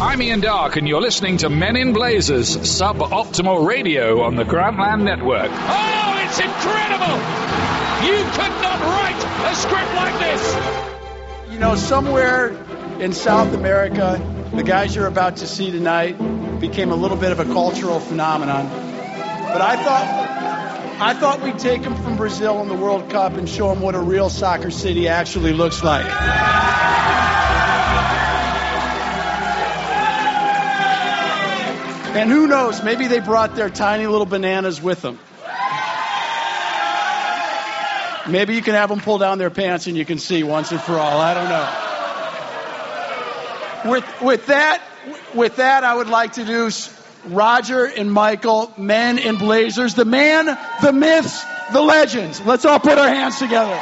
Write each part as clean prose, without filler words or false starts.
I'm Ian Dark, and you're listening to Men in Blazers Suboptimal Radio on the Grandland Network. Oh, it's incredible! You could not write a script like this! You know, somewhere in South America, the guys you're about to see tonight became a little bit of a cultural phenomenon. But I thought we'd take them from Brazil in the World Cup and show them what a real soccer city actually looks like. And who knows, maybe they brought their tiny little bananas with them. Maybe you can have them pull down their pants and you can see once and for all. I don't know. With that, I would like to do Roger and Michael, Men in Blazers, the man, the myths, the legends. Let's all put our hands together.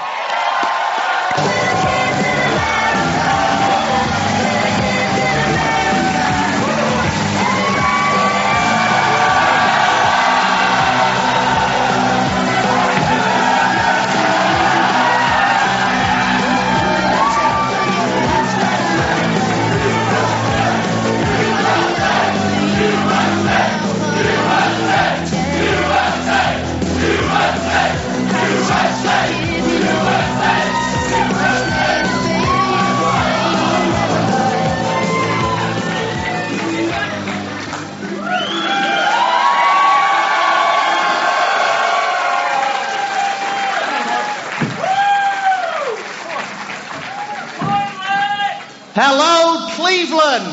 Hello, Cleveland!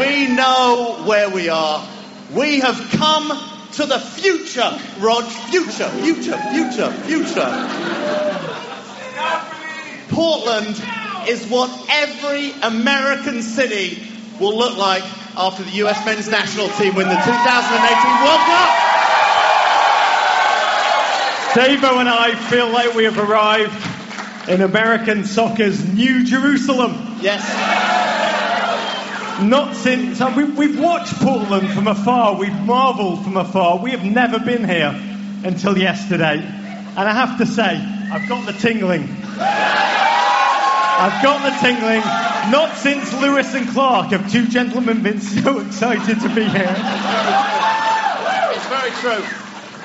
We know where we are. We have come to the future, Rod. Future. Portland is what every American city will look like after the US men's national team win the 2018 World Cup. Davo and I feel like we have arrived in American soccer's New Jerusalem. Yes. Not since... We've watched Portland from afar. We've marvelled from afar. We have never been here until yesterday. And I have to say, I've got the tingling. Not since Lewis and Clark have two gentlemen been so excited to be here. It's very true.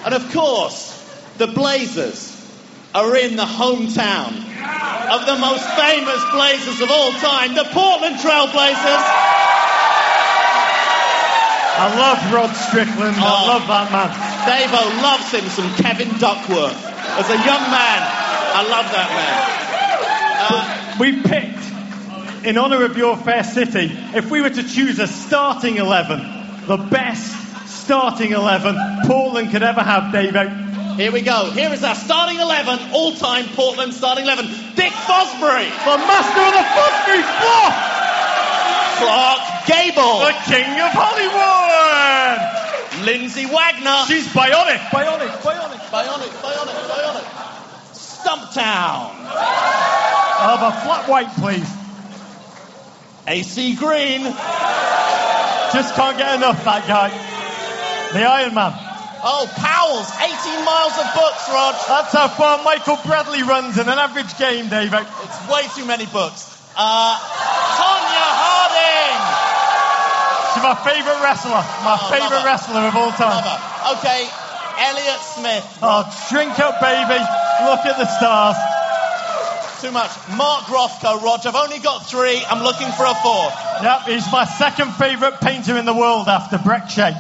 And of course, the Blazers are in the hometown of the most famous Blazers of all time, the Portland Trail Blazers. I love Rod Strickland. I love that man. Davo loves him some Kevin Duckworth. As a young man, I love that man. We picked, in honour of your fair city, if we were to choose a starting 11, the best starting 11 Portland could ever have, Davo. Here we go. Here is our starting 11, all-time Portland starting 11. Dick Fosbury, the master of the Fosbury Flop. Clark Gable, the king of Hollywood. Lindsay Wagner. She's bionic. Stumptown. I'll have a flat white, please. AC Green. Just can't get enough, that guy. The Iron Man. Oh, Powell's, 18 miles of books, Rod. That's how far Michael Bradley runs in an average game, David. It's way too many books. Tonya Harding. She's my favourite wrestler. My favourite wrestler of all time. Okay, Elliot Smith. Rod. Oh, drink up, baby. Look at the stars. Too much. Mark Rothko, Rod. I've only got three. I'm looking for a fourth. Yep, he's my second favourite painter in the world after Breck Shea.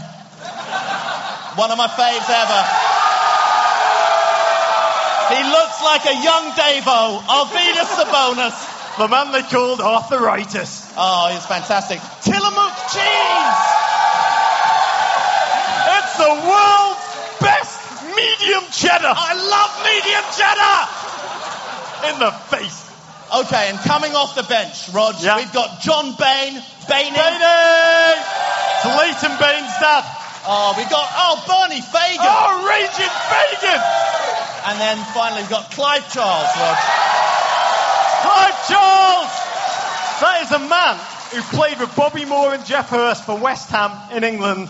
One of my faves ever. He looks like a young Davo, Arvidas Sabonis. The man they called Arthritis. Oh, he's fantastic. Tillamook cheese! It's the world's best medium cheddar. I love medium cheddar! In the face. Okay, and coming off the bench, Rog, yeah, we've got John Bain. Bainey! It's Leighton Baines' dad. Oh, we got, Bernie Fagan. Oh, Raging Fagan. And then finally we've got Clive Charles, Rod. Clive Charles! That is a man who played with Bobby Moore and Jeff Hurst for West Ham in England,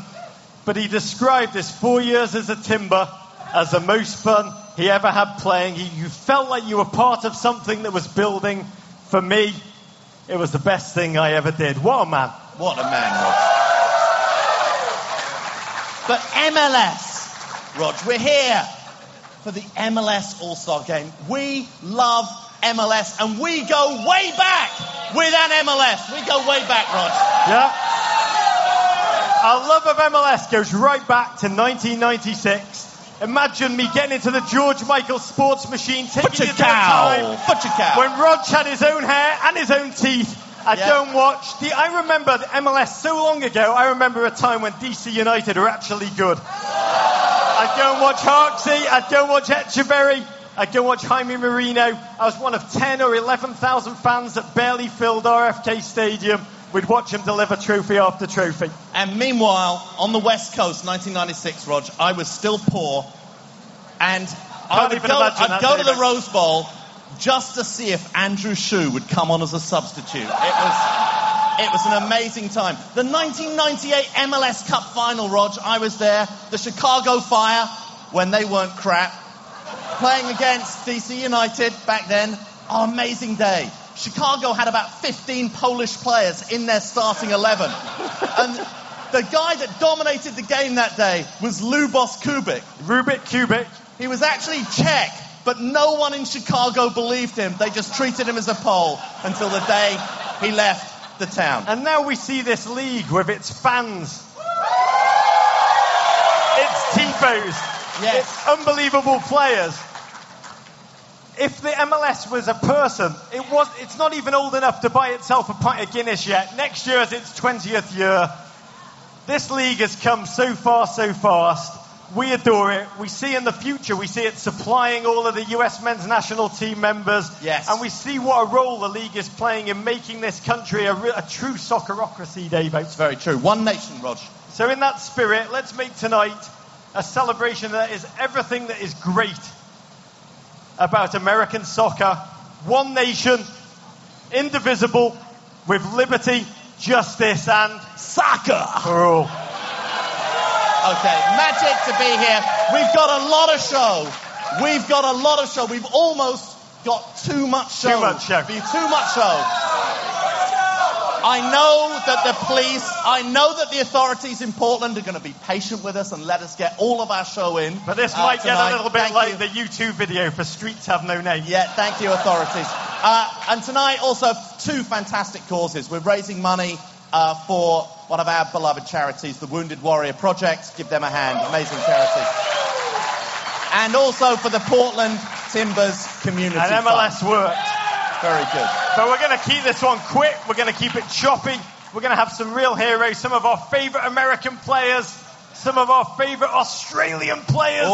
but he described his 4 years as a Timber as the most fun he ever had playing. You felt like you were part of something that was building. For me, It was the best thing I ever did. What a man. What a man, Rod. But MLS, Rod, we're here for the MLS All-Star Game. We love MLS, and we go way back with an MLS. We go way back, Rod. Yeah. Our love of MLS goes right back to 1996. Imagine me getting into the George Michael sports machine, taking it down. When Rog had his own hair and his own teeth. I remember the MLS so long ago. I remember a time when DC United were actually good. I'd go and watch Harksey. I'd go and watch Etcheverry. I'd go and watch Jaime Marino. I was one of 10 or 11,000 fans that barely filled RFK Stadium. We'd watch him deliver trophy after trophy. And meanwhile, on the West Coast, 1996, Rog, I was still poor. And I'd go to the Rose Bowl just to see if Andrew Shue would come on as a substitute. It was an amazing time. The 1998 MLS Cup Final, Rog, I was there. The Chicago Fire, when they weren't crap, playing against DC United back then. Our amazing day. Chicago had about 15 Polish players in their starting 11. And the guy that dominated the game that day was Lubos Kubik. Rubik Kubik. He was actually Czech, but no one in Chicago believed him. They just treated him as a Pole until the day he left the town. And now we see this league with its fans. It's tifos. Yes. It's unbelievable players. If the MLS was a person, it's not even old enough to buy itself a pint of Guinness yet. Next year is its 20th year. This league has come so far, so fast. We adore it. We see in the future, we see it supplying all of the US men's national team members. Yes. And we see what a role the league is playing in making this country a true soccerocracy, Dave. It's very true. One nation, Rog. So in that spirit, let's make tonight a celebration that is everything that is great about American soccer. One nation, indivisible, with liberty, justice, and soccer for all. Okay, magic to be here. We've got a lot of show. We've almost got too much show. I know that the authorities in Portland are going to be patient with us and let us get all of our show in. But this might get a little bit the YouTube video for Streets Have No Name. Yeah, thank you, authorities. And tonight, also, two fantastic causes. We're raising money for one of our beloved charities, the Wounded Warrior Project. Give them a hand. Amazing charity. And also for the Portland Timbers Community Fund. And MLS works. Very good. So we're going to keep this one quick. We're going to keep it choppy. We're going to have some real heroes, some of our favourite American players, some of our favourite Australian players,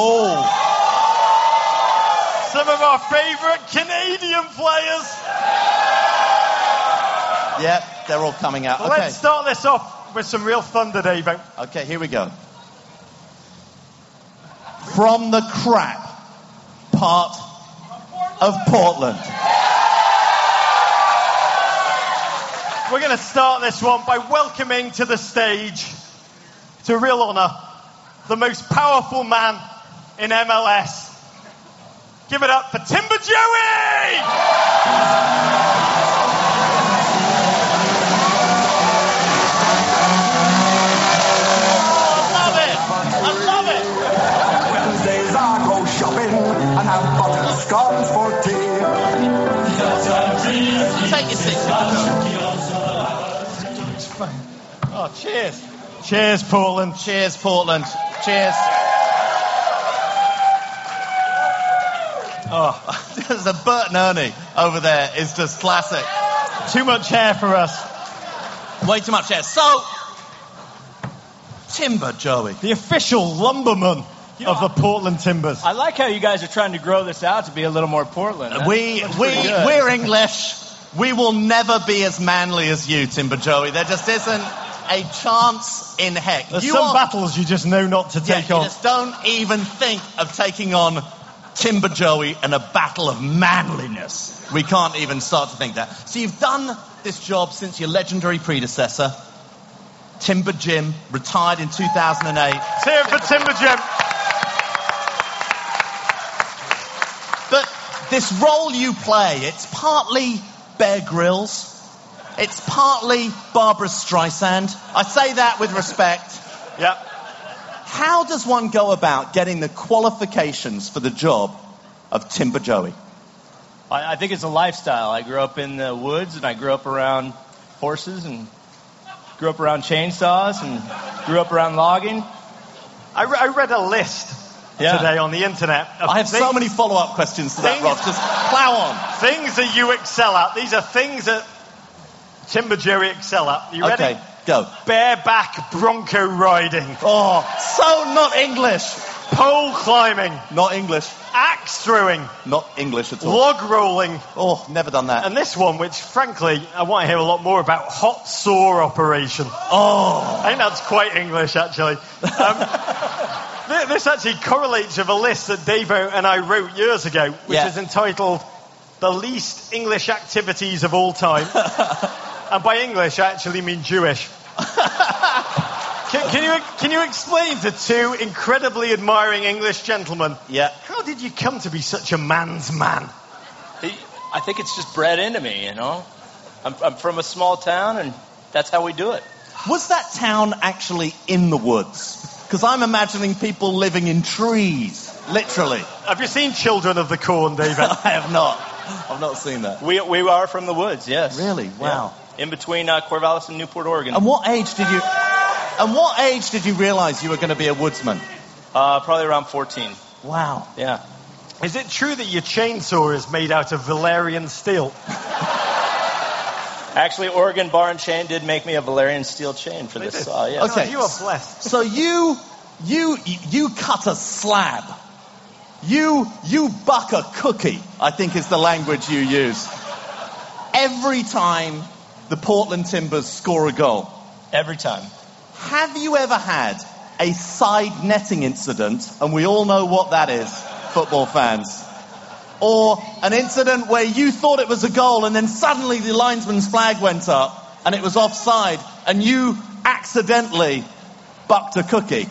some of our favourite Canadian players. Yep, they're all coming out. Okay. Let's start this off with some real thunder, Dave. Okay, here we go. From the crap part of Portland. We're going to start this one by welcoming to the stage, it's a real honour, the most powerful man in MLS. Give it up for Timber Joey! I love it! I go shopping and have bought scones for tea. Take a seat. Oh, cheers. Cheers, Portland. Cheers, Portland. Cheers. Oh, the Bert and Ernie over there is just classic. Too much hair for us. Way too much hair. So, Timber Joey, the official lumberman of the Portland Timbers. I like how you guys are trying to grow this out to be a little more Portland. We're English. We will never be as manly as you, Timber Joey. There just isn't a chance in heck. There's some battles you just know not to take on. You just don't even think of taking on Timber Joey in a battle of manliness. We can't even start to think that. So you've done this job since your legendary predecessor, Timber Jim, retired in 2008. Let's hear it for Timber Jim. But this role you play, it's partly Bear Grylls, It's partly Barbara Streisand. I say that with respect. Yep. How does one go about getting the qualifications for the job of Timber Joey? I think it's a lifestyle. I grew up in the woods, and I grew up around horses, and grew up around chainsaws, and grew up around logging. I read a list today on the internet. I have so many follow-up questions to that, Rob. Just plow on. Things that you excel at. These are things that Timber Joey excel at. You ready? Okay, go. Bareback bronco riding. Oh, so not English. Pole climbing. Not English. Axe throwing. Not English at all. Log rolling. Oh, never done that. And this one, which frankly, I want to hear a lot more about, hot saw operation. Oh. I think that's quite English, actually. This actually correlates with a list that Davo and I wrote years ago, which is entitled The Least English Activities of All Time. And by English, I actually mean Jewish. Can you explain to two incredibly admiring English gentlemen? Yeah. How did you come to be such a man's man? I think it's just bred into me, you know. I'm from a small town, and that's how we do it. Was that town actually in the woods? Because I'm imagining people living in trees, literally. Have you seen Children of the Corn, David? I have not. I've not seen that. We are from the woods, yes. Really? Wow. Yeah. In between Corvallis and Newport, Oregon. And what age did you realize you were going to be a woodsman? Probably around 14. Wow. Yeah. Is it true that your chainsaw is made out of valerian steel? Actually, Oregon Bar and Chain did make me a valerian steel chain for this saw. Yeah. Okay. No, you are blessed. So you cut a slab. You buck a cookie, I think is the language you use. Every time the Portland Timbers score a goal. Every time. Have you ever had a side netting incident, and we all know what that is, football fans, or an incident where you thought it was a goal and then suddenly the linesman's flag went up and it was offside and you accidentally bucked a cookie?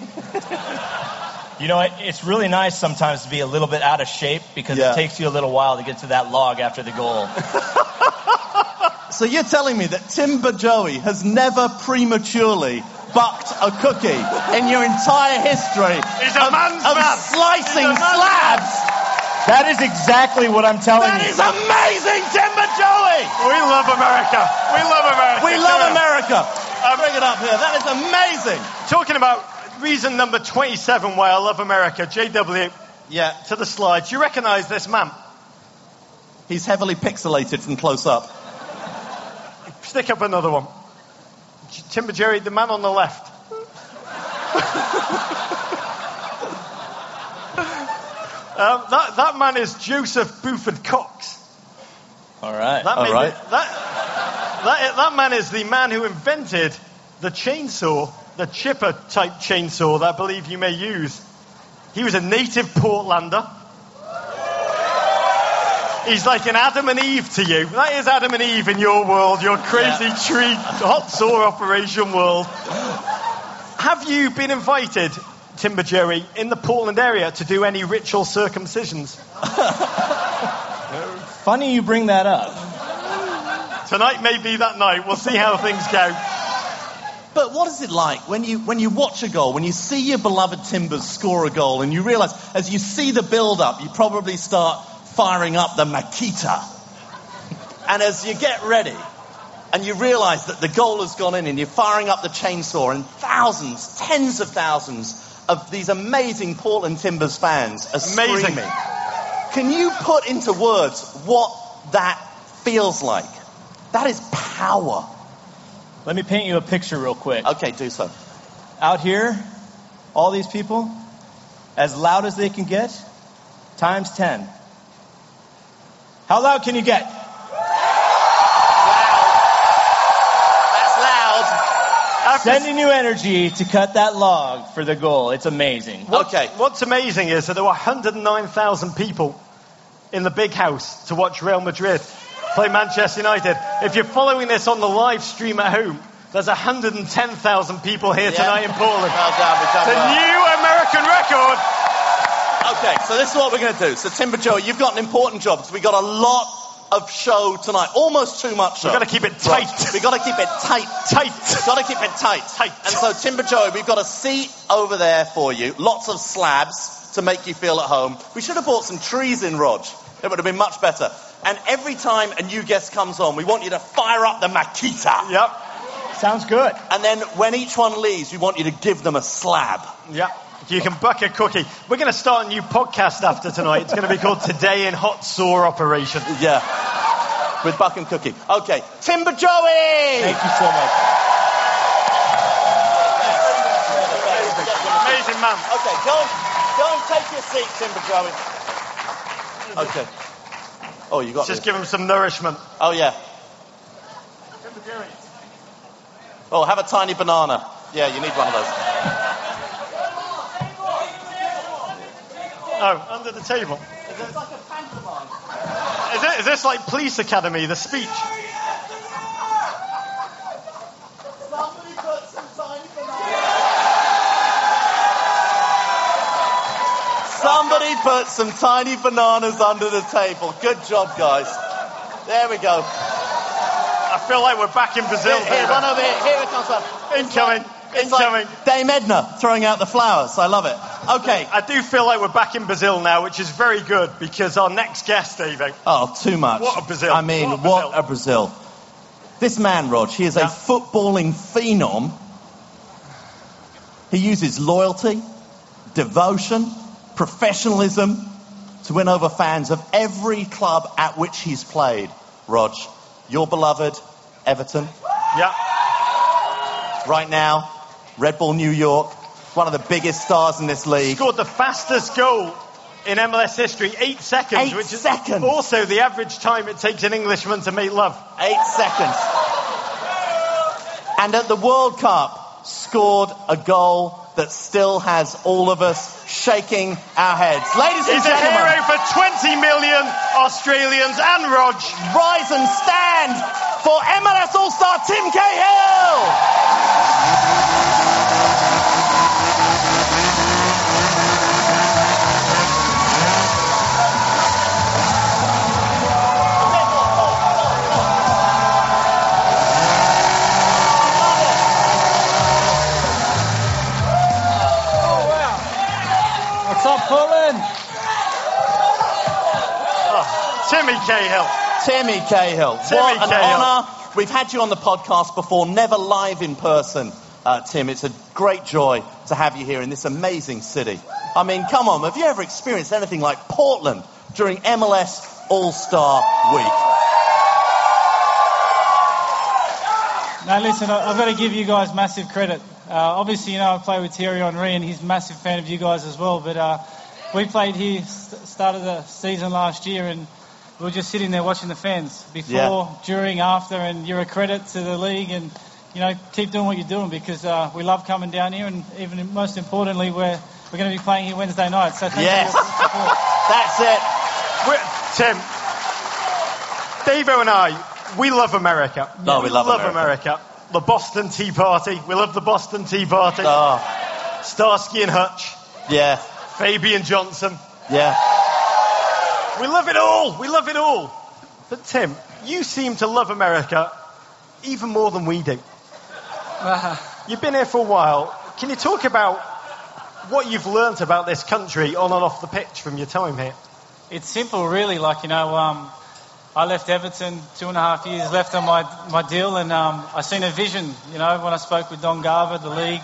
You know, it's really nice sometimes to be a little bit out of shape because it takes you a little while to get to that log after the goal. So you're telling me that Timber Joey has never prematurely bucked a cookie in your entire history of slicing slabs? That is exactly what I'm telling you. That is amazing, Timber Joey! We love America. We love America. We love America. Bring it up here. That is amazing. Talking about reason number 27 why I love America, JW, to the slides. You recognize this man? He's heavily pixelated from close up. Stick up another one. Timber Joey, the man on the left. that man is Joseph Buford Cox. All right. That man is the man who invented the chainsaw, the chipper-type chainsaw that I believe you may use. He was a native Portlander. He's like an Adam and Eve to you. That is Adam and Eve in your world, your crazy tree hot saw operation world. Have you been invited, Timber Joey, in the Portland area to do any ritual circumcisions? Funny you bring that up. Tonight may be that night. We'll see how things go. But what is it like when you watch a goal, when you see your beloved Timbers score a goal and you realise, as you see the build-up, you probably start firing up the Makita. And as you get ready and you realise that the goal has gone in and you're firing up the chainsaw and thousands, tens of thousands of these amazing Portland Timbers fans are screaming. Can you put into words what that feels like? That is power. Let me paint you a picture real quick. Okay, do so. Out here, all these people, as loud as they can get, times 10. How loud can you get? Loud. That's loud. Sending new energy to cut that log for the goal. It's amazing. Okay. What's amazing is that there were 109,000 people in the big house to watch Real Madrid play Manchester United. If you're following this on the live stream at home, there's 110,000 people here tonight in Portland. Well done, new American record. Okay, so this is what we're going to do. So Timber Joey, you've got an important job because we got a lot of show tonight. Almost too much show. We've got to keep it tight. Right. We've got to keep it tight. Tight. Got to keep it tight. Tight. And so, Timber Joey, we've got a seat over there for you. Lots of slabs to make you feel at home. We should have bought some trees in, Rog. It would have been much better. And every time a new guest comes on, we want you to fire up the Makita. Yep. Sounds good. And then when each one leaves, we want you to give them a slab. Yep. You can buck a cookie. We're going to start a new podcast after tonight. It's going to be called Today in Hot Sore Operation. Yeah. With buck and cookie. Okay. Timber Joey! Thank you so much. Amazing man. Okay. Go and take your seat, Timber Joey. Okay. Oh, you got just me. Give him some nourishment. Oh, yeah. Timber Joey. Oh, have a tiny banana. Yeah, you need one of those. Oh, under the table. It's like a pantomime. Is this like Police Academy, the speech? Somebody put some tiny bananas. Somebody put some tiny bananas under the table. Good job, guys. There we go. I feel like we're back in Brazil. Here, run over here. Here it comes up. Incoming. It's like Dame Edna throwing out the flowers. I love it. Okay. I do feel like we're back in Brazil now, which is very good, because our next guest, David. Oh, too much. What a Brazil. I mean, what a Brazil. This man, Rog, he is a footballing phenom. He uses loyalty, devotion, professionalism to win over fans of every club at which he's played. Rog, your beloved Everton. Yeah. Right now, Red Bull New York, one of the biggest stars in this league. Scored the fastest goal in MLS history, 8 seconds. Which is also the average time it takes an Englishman to make love. 8 seconds. And at the World Cup, scored a goal that still has all of us shaking our heads. Ladies and gentlemen. He's a hero for 20 million Australians and Rog. Rise and stand for MLS All-Star Tim Cahill. What's up, Portland? Oh, Timmy Cahill. Timmy Cahill. What an honour. We've had you on the podcast before, never live in person. Tim, it's a great joy to have you here in this amazing city. I mean, come on, have you ever experienced anything like Portland during MLS All-Star Week? Now, listen, I've got to give you guys massive credit. Obviously, you know, I play with Thierry Henry, and he's a massive fan of you guys as well, but we played here, started the season last year, and we were just sitting there watching the fans before, during, after, and you're a credit to the league, and you know, keep doing what you're doing, because we love coming down here, and even most importantly, we're going to be playing here Wednesday night. So thank you all for your support. That's it. Tim, Davo and I, we love America. No, yeah, we love America. The Boston Tea Party. We love the Boston Tea Party. Oh. Starsky and Hutch. Yeah. Fabian Johnson. Yeah. We love it all. We love it all. But Tim, you seem to love America even more than we do. You've been here for a while. Can you talk about what you've learnt about this country on and off the pitch from your time here? It's simple, really. Like, you know, I left Everton 2.5 years left on my deal, and I seen a vision, you know, when I spoke with Don Garver, the league.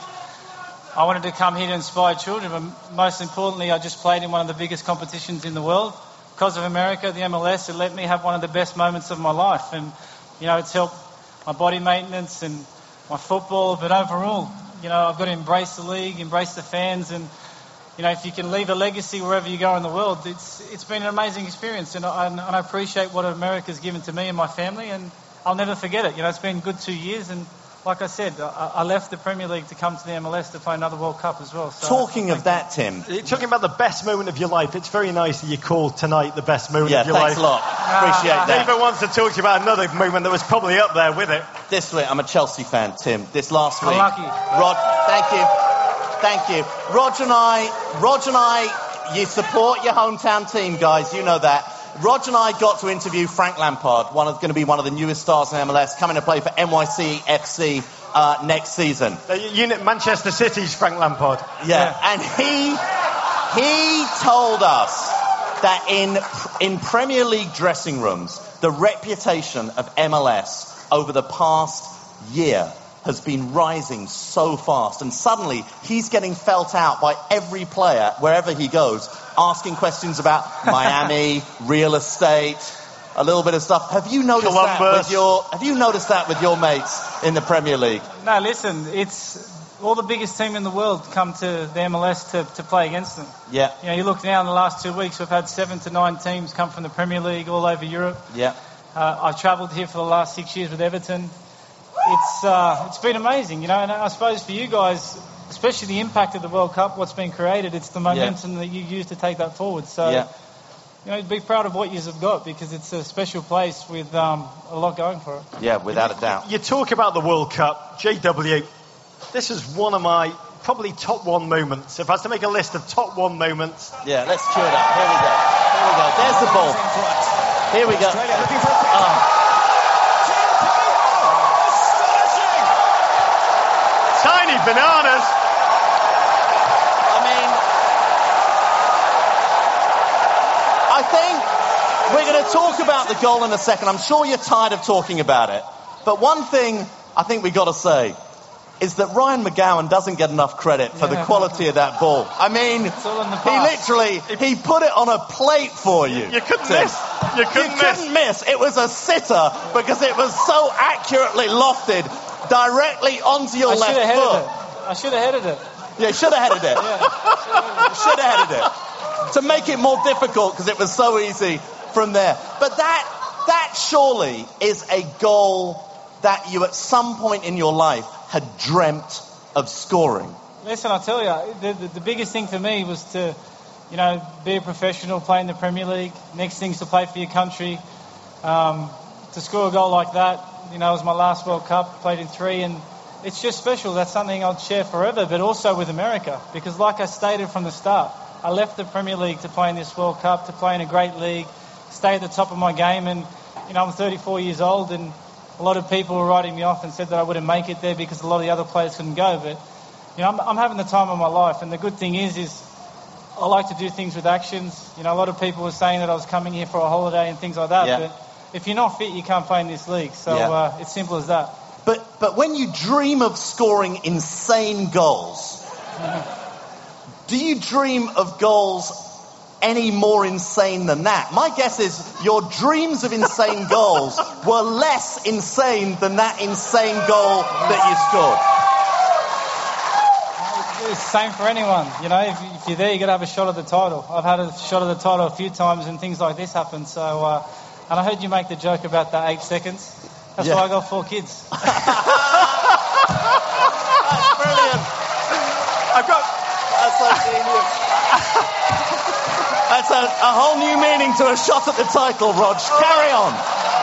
I wanted to come here to inspire children, but most importantly, I just played in one of the biggest competitions in the world. Because of America, the MLS, it let me have one of the best moments of my life, and, you know, it's helped my body maintenance and my football, but overall, you know, I've got to embrace the league, embrace the fans, and, you know, if you can leave a legacy wherever you go in the world, it's been an amazing experience, and I appreciate what America's given to me and my family, and I'll never forget it. You know, it's been a good 2 years, and like I said, I left the Premier League to come to the MLS to play another World Cup as well. So talking of that, Tim. Talking about the best moment of your life. It's very nice that you called tonight the best moment of your life. Yeah, thanks a lot. Appreciate that. David wants to talk to you about another moment that was probably up there with it. This week, I'm a Chelsea fan, Tim. This last week. Unlucky. Rod, thank you. Rod and I, you support your hometown team, guys. You know that. Rog and I got to interview Frank Lampard, going to be one of the newest stars in MLS, coming to play for NYC FC next season. Manchester City's Frank Lampard. Yeah. And he told us that in Premier League dressing rooms, the reputation of MLS over the past year has been rising so fast, and suddenly he's getting felt out by every player wherever he goes, asking questions about Miami, real estate, a little bit of stuff. Have you noticed that with your mates in the Premier League? No, listen, it's all the biggest team in the world come to the MLS to play against them. Yeah. You know, you look now in the last 2 weeks, we've had 7 to 9 teams come from the Premier League all over Europe. Yeah. I've travelled here for the last 6 years with Everton. It's been amazing, you know, and I suppose for you guys, especially the impact of the World Cup, what's been created, it's the momentum that you use to take that forward. So, you know, be proud of what you have got, because it's a special place with a lot going for it. Yeah, without a doubt. You talk about the World Cup, JW, this is one of my probably top one moments. If I was to make a list of top one moments. Yeah, let's cheer it up. Here we go. Here we go. There's the ball. Here we go. Australia looking for a pick. Tiny bananas. I mean, I think we're going to talk about the goal in a second. I'm sure you're tired of talking about it. But one thing I think we've got to say is that Ryan McGowan doesn't get enough credit for the quality of that ball. I mean, he put it on a plate for you. You couldn't miss. It was a sitter because it was so accurately lofted directly onto your left foot. I should have headed it. Yeah, should have headed it. Should have headed it. To make it more difficult because it was so easy from there. But that surely is a goal that you at some point in your life had dreamt of scoring. Listen, I'll tell you, the biggest thing for me was to, you know, be a professional, play in the Premier League. Next thing's to play for your country. To score a goal like that, you know, it was my last World Cup, played in 3, and it's just special. That's something I'll share forever, but also with America, because like I stated from the start, I left the Premier League to play in this World Cup, to play in a great league, stay at the top of my game, and, you know, I'm 34 years old, and a lot of people were writing me off and said that I wouldn't make it there because a lot of the other players couldn't go, but, you know, I'm having the time of my life, and the good thing is I like to do things with actions. You know, a lot of people were saying that I was coming here for a holiday and things like that, but if you're not fit, you can't play in this league. So it's simple as that. But when you dream of scoring insane goals, do you dream of goals any more insane than that? My guess is your dreams of insane goals were less insane than that insane goal that you scored. It's the same for anyone, you know, if you're there, you've got to have a shot at the title. I've had a shot at the title a few times and things like this happen, so, and I heard you make the joke about the 8 seconds. That's why I got 4 kids. That's brilliant. That's so genius. That's a whole new meaning to a shot at the title, Rog. Carry on.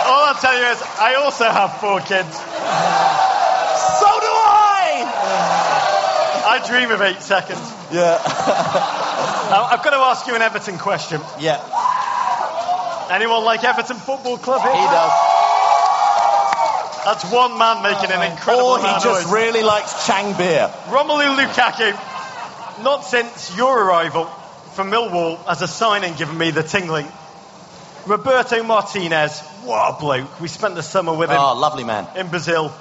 All I'll tell you is, I also have 4 kids. So do I dream of 8 seconds. Yeah. I've got to ask you an Everton question. Yeah. Anyone like Everton Football Club here? He does. That's one man making an incredible noise. Really likes Chang beer. Romelu Lukaku, not since your arrival from Millwall as a signing given me the tingling. Roberto Martinez, what a bloke. We spent the summer with him. Oh, lovely man. In Brazil.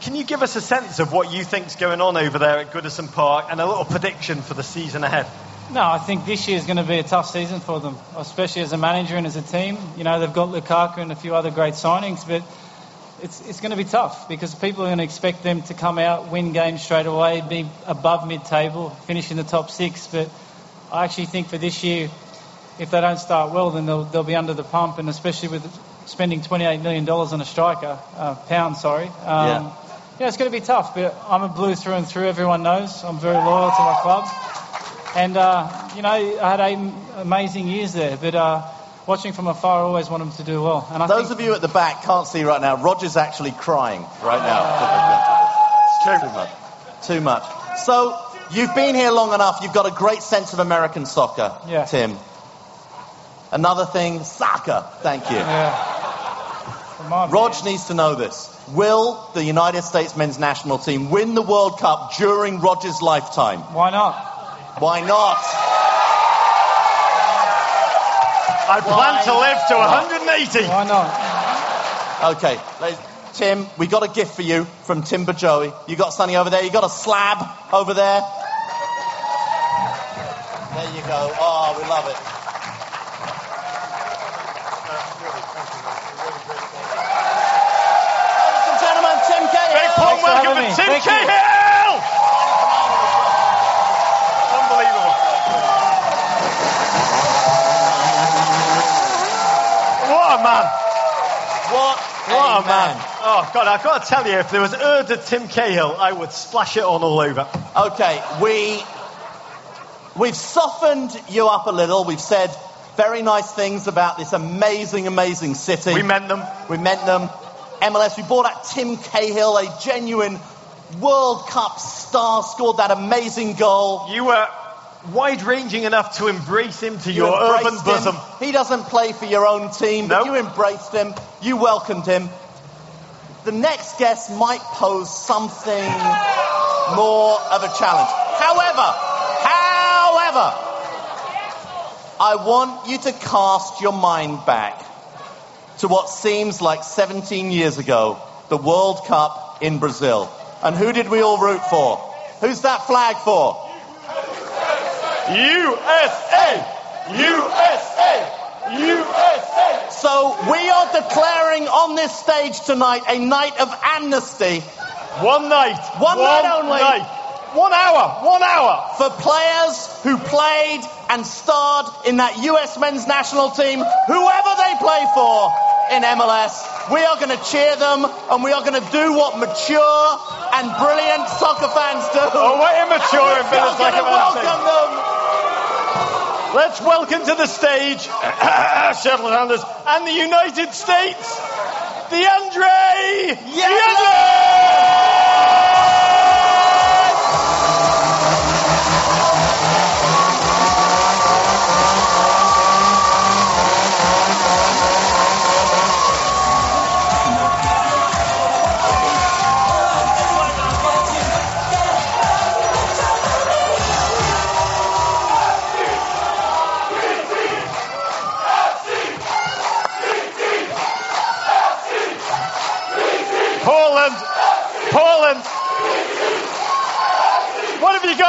Can you give us a sense of what you think's going on over there at Goodison Park and a little prediction for the season ahead? No, I think this year's going to be a tough season for them, especially as a manager and as a team. You know, they've got Lukaku and a few other great signings, but it's going to be tough because people are going to expect them to come out, win games straight away, be above mid-table, finish in the top 6. But I actually think for this year, if they don't start well, then they'll be under the pump, and especially with spending $28 million on a striker, pound. Yeah, it's going to be tough, but I'm a blue through and through. Everyone knows I'm very loyal to my club. And, you know, I had 8 amazing years there, but watching from afar, I always want them to do well. And those of you at the back can't see right now, Roger's actually crying right now. It's too much. So you've been here long enough. You've got a great sense of American soccer, Tim. Another thing, soccer. Thank you. Yeah. Rog needs to know this. Will the United States men's national team win the World Cup during Rogers' lifetime? Why not? Why not? I plan to live to 180. Why not? Okay, Tim, we got a gift for you from Timber Joey. You got something over there. You got a slab over there. There you go. Oh, we love it. Ladies and gentlemen, Tim Cahill. Big warm welcome to Tim Cahill. Unbelievable. What a man. What a man. Oh, God, I've got to tell you, if there was to Tim Cahill, I would splash it on all over. Okay, We've softened you up a little. We've said very nice things about this amazing, amazing city. We meant them. MLS, we brought out Tim Cahill, a genuine World Cup star, scored that amazing goal. You were wide-ranging enough to embrace him to your urban bosom. He doesn't play for your own team, but you embraced him. You welcomed him. The next guest might pose something more of a challenge. However, I want you to cast your mind back to what seems like 17 years ago, the World Cup in Brazil. And who did we all root for? Who's that flag for? USA! So we are declaring on this stage tonight a night of amnesty. One night only. 1 hour for players who played and starred in that US men's national team, whoever they play for in MLS. We are going to cheer them, and we are going to do what mature and brilliant soccer fans do. Oh, we're immature and feels like a welcome them. Let's welcome to the stage Shetland Islanders and the United States, DeAndre Yedlin.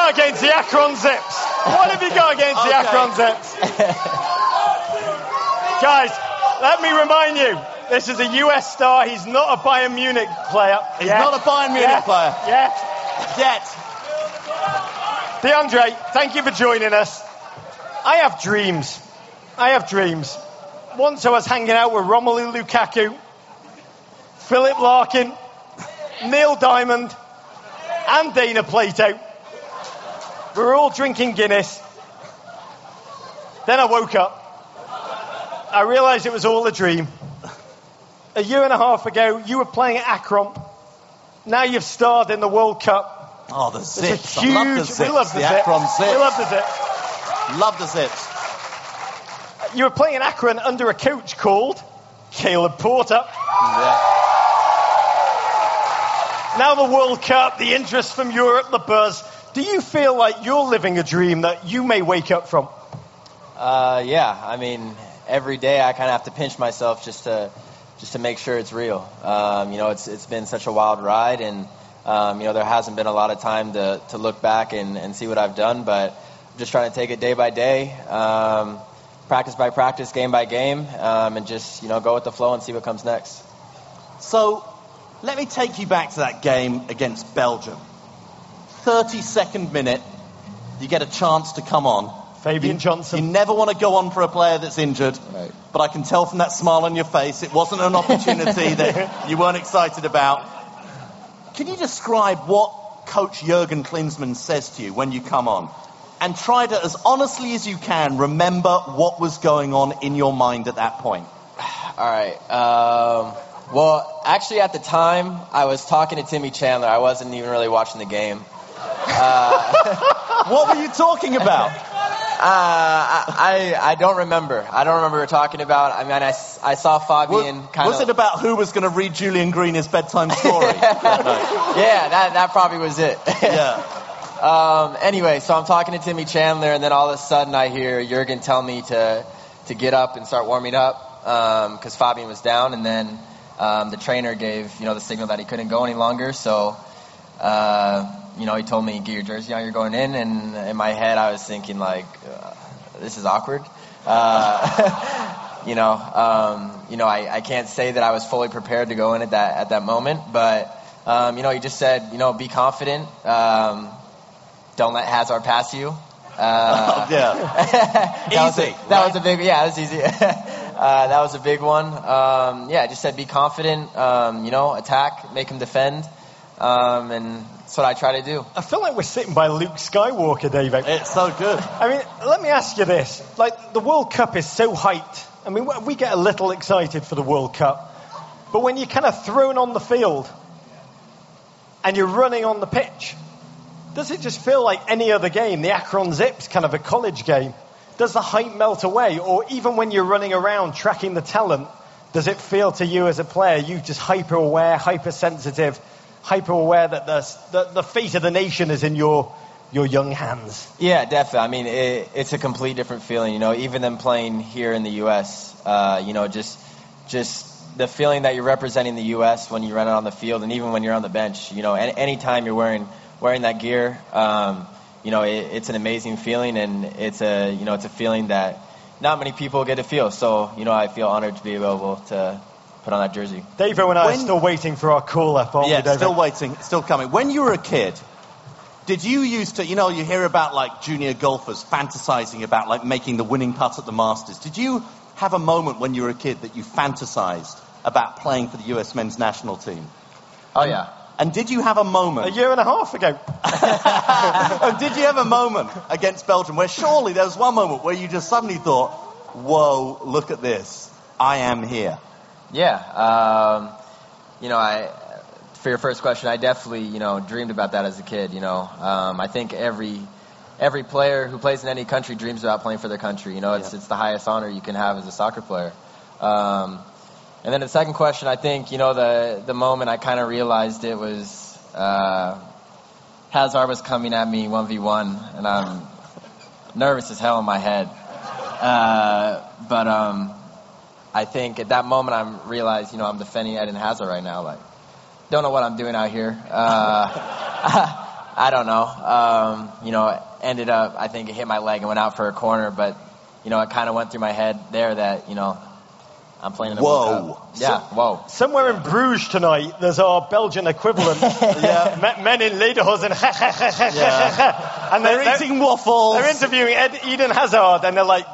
Against the Akron Zips. What have you got against the Akron Zips? Guys, let me remind you, this is a US star. He's not a Bayern Munich player. He's not a Bayern Munich player yet. DeAndre, thank you for joining us. I have dreams. Once I was hanging out with Romelu Lukaku, Philip Larkin, Neil Diamond, and Dana Plato. We were all drinking Guinness. Then I woke up. I realised it was all a dream. 1.5 years ago, you were playing at Akron. Now you've starred in the World Cup. Oh, the Zips. I love the Zips. We love the Zips. You were playing in Akron under a coach called Caleb Porter. Yeah. Now the World Cup, the interest from Europe, the buzz. Do you feel like you're living a dream that you may wake up from? Yeah. I mean, every day I kind of have to pinch myself just to make sure it's real. It's been such a wild ride, and there hasn't been a lot of time to look back and see what I've done. But I'm just trying to take it day by day, practice by practice, game by game, and just go with the flow and see what comes next. So, let me take you back to that game against Belgium. 32nd minute, you get a chance to come on. Fabian Johnson. You never want to go on for a player that's injured, right. But I can tell from that smile on your face, it wasn't an opportunity that you weren't excited about. Can you describe what Coach Jurgen Klinsmann says to you when you come on? And try to, as honestly as you can, remember what was going on in your mind at that point. All right. Well, actually, at the time, I was talking to Timmy Chandler. I wasn't even really watching the game. What were you talking about? I don't remember. I don't remember what we're talking about. I mean, I saw Fabian kind of... Was it about who was going to read Julian Green his bedtime story? that probably was it. Yeah. Anyway, so I'm talking to Timmy Chandler, and then all of a sudden I hear Jurgen tell me to get up and start warming up because Fabian was down, and then the trainer gave, the signal that he couldn't go any longer, so... he told me, get your jersey on, you're going in. And in my head, I was thinking, this is awkward. I can't say that I was fully prepared to go in at that moment. But, he just said, be confident. Don't let Hazard pass you. Yeah. That was easy. That was a big one. I just said, be confident, attack, make him defend. And that's what I try to do. I feel like we're sitting by Luke Skywalker, David. It's so good. I mean, let me ask you this. The World Cup is so hyped. I mean, we get a little excited for the World Cup. But when you're kind of thrown on the field and you're running on the pitch, does it just feel like any other game? The Akron Zips, kind of a college game. Does the hype melt away? Or even when you're running around tracking the talent, does it feel to you as a player, you're just hyper-aware, hypersensitive, hyper-aware that the fate of the nation is in your young hands? Yeah, definitely. I mean, it's a complete different feeling, even them playing here in the U.S., just the feeling that you're representing the U.S. when you run out on the field and even when you're on the bench, any time you're wearing that gear, it's an amazing feeling, and it's a feeling that not many people get to feel. So, I feel honored to be able to put on that jersey. Dave and I are still waiting for our call-up. Yeah, still waiting, still coming. When you were a kid, did you used to, you hear about, junior golfers fantasizing about, making the winning putt at the Masters. Did you have a moment when you were a kid that you fantasized about playing for the U.S. men's national team? Oh, yeah. And did you have a moment... 1.5 years ago. And did you have a moment against Belgium where surely there was one moment where you just suddenly thought, whoa, look at this, I am here? Yeah, for your first question, I definitely, dreamed about that as a kid, I think every player who plays in any country dreams about playing for their country, It's the highest honor you can have as a soccer player. And then the second question, I think, the moment I kind of realized it was, Hazard was coming at me 1v1, and I'm nervous as hell in my head, but I think at that moment I realized, I'm defending Eden Hazard right now. Don't know what I'm doing out here. I don't know. Ended up, I think it hit my leg and went out for a corner. But, it kind of went through my head there that, I'm playing in the World Cup. Yeah, whoa. Somewhere in Bruges tonight, there's our Belgian equivalent. Yeah. Men in Lederhosen. Yeah. And they're eating waffles. They're interviewing Eden Hazard, and they're like,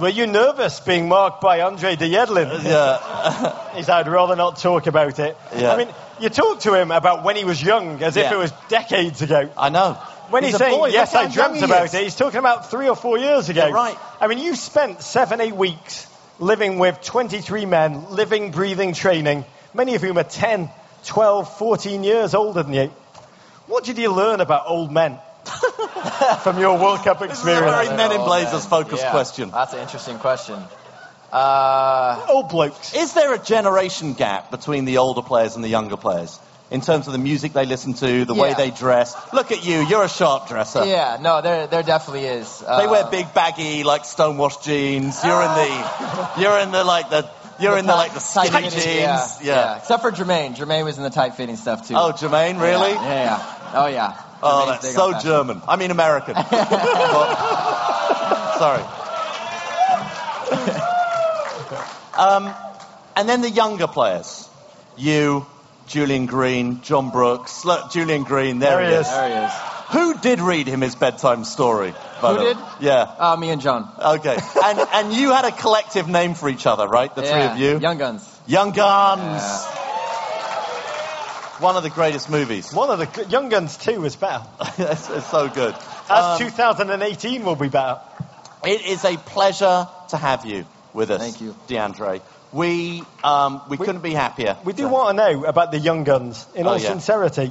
were you nervous being marked by Andre de Yedlin? Yeah. He said, I'd rather not talk about it. Yeah. I mean, you talk to him about when he was young as if it was decades ago. I know. When he's saying, yes, I dreamt about it, he's talking about 3 or 4 years ago. Yeah, right. I mean, you spent 7-8 weeks living with 23 men, living, breathing, training, many of whom are 10, 12, 14 years older than you. What did you learn about old men? From your World Cup experience. This is a very Men in Blazers focused question. That's an interesting question. Old blokes. Is there a generation gap between the older players and the younger players in terms of the music they listen to, the way they dress? Look at you, you're a sharp dresser. Yeah, no, there definitely is. They wear big baggy, stonewashed jeans. You're in the tight jeans. Yeah. Except for Jermaine. Jermaine was in the tight fitting stuff too. Oh, Jermaine, really? Yeah. Oh, yeah. Oh, that's so fashion. German. I mean American. Sorry. And then the younger players. You, Julian Green, John Brooks. Look, Julian Green, there he is. There he is. Who did read him his bedtime story? Who did? Yeah. Me and John. Okay. And you had a collective name for each other, right? The three of you? Young Guns. Young Guns. Yeah. One of the greatest movies. Young Guns 2 is better. It's so good. As 2018 will be better. It is a pleasure to have you with us. Thank you, DeAndre. We couldn't be happier. We do want to know about the Young Guns. In all sincerity,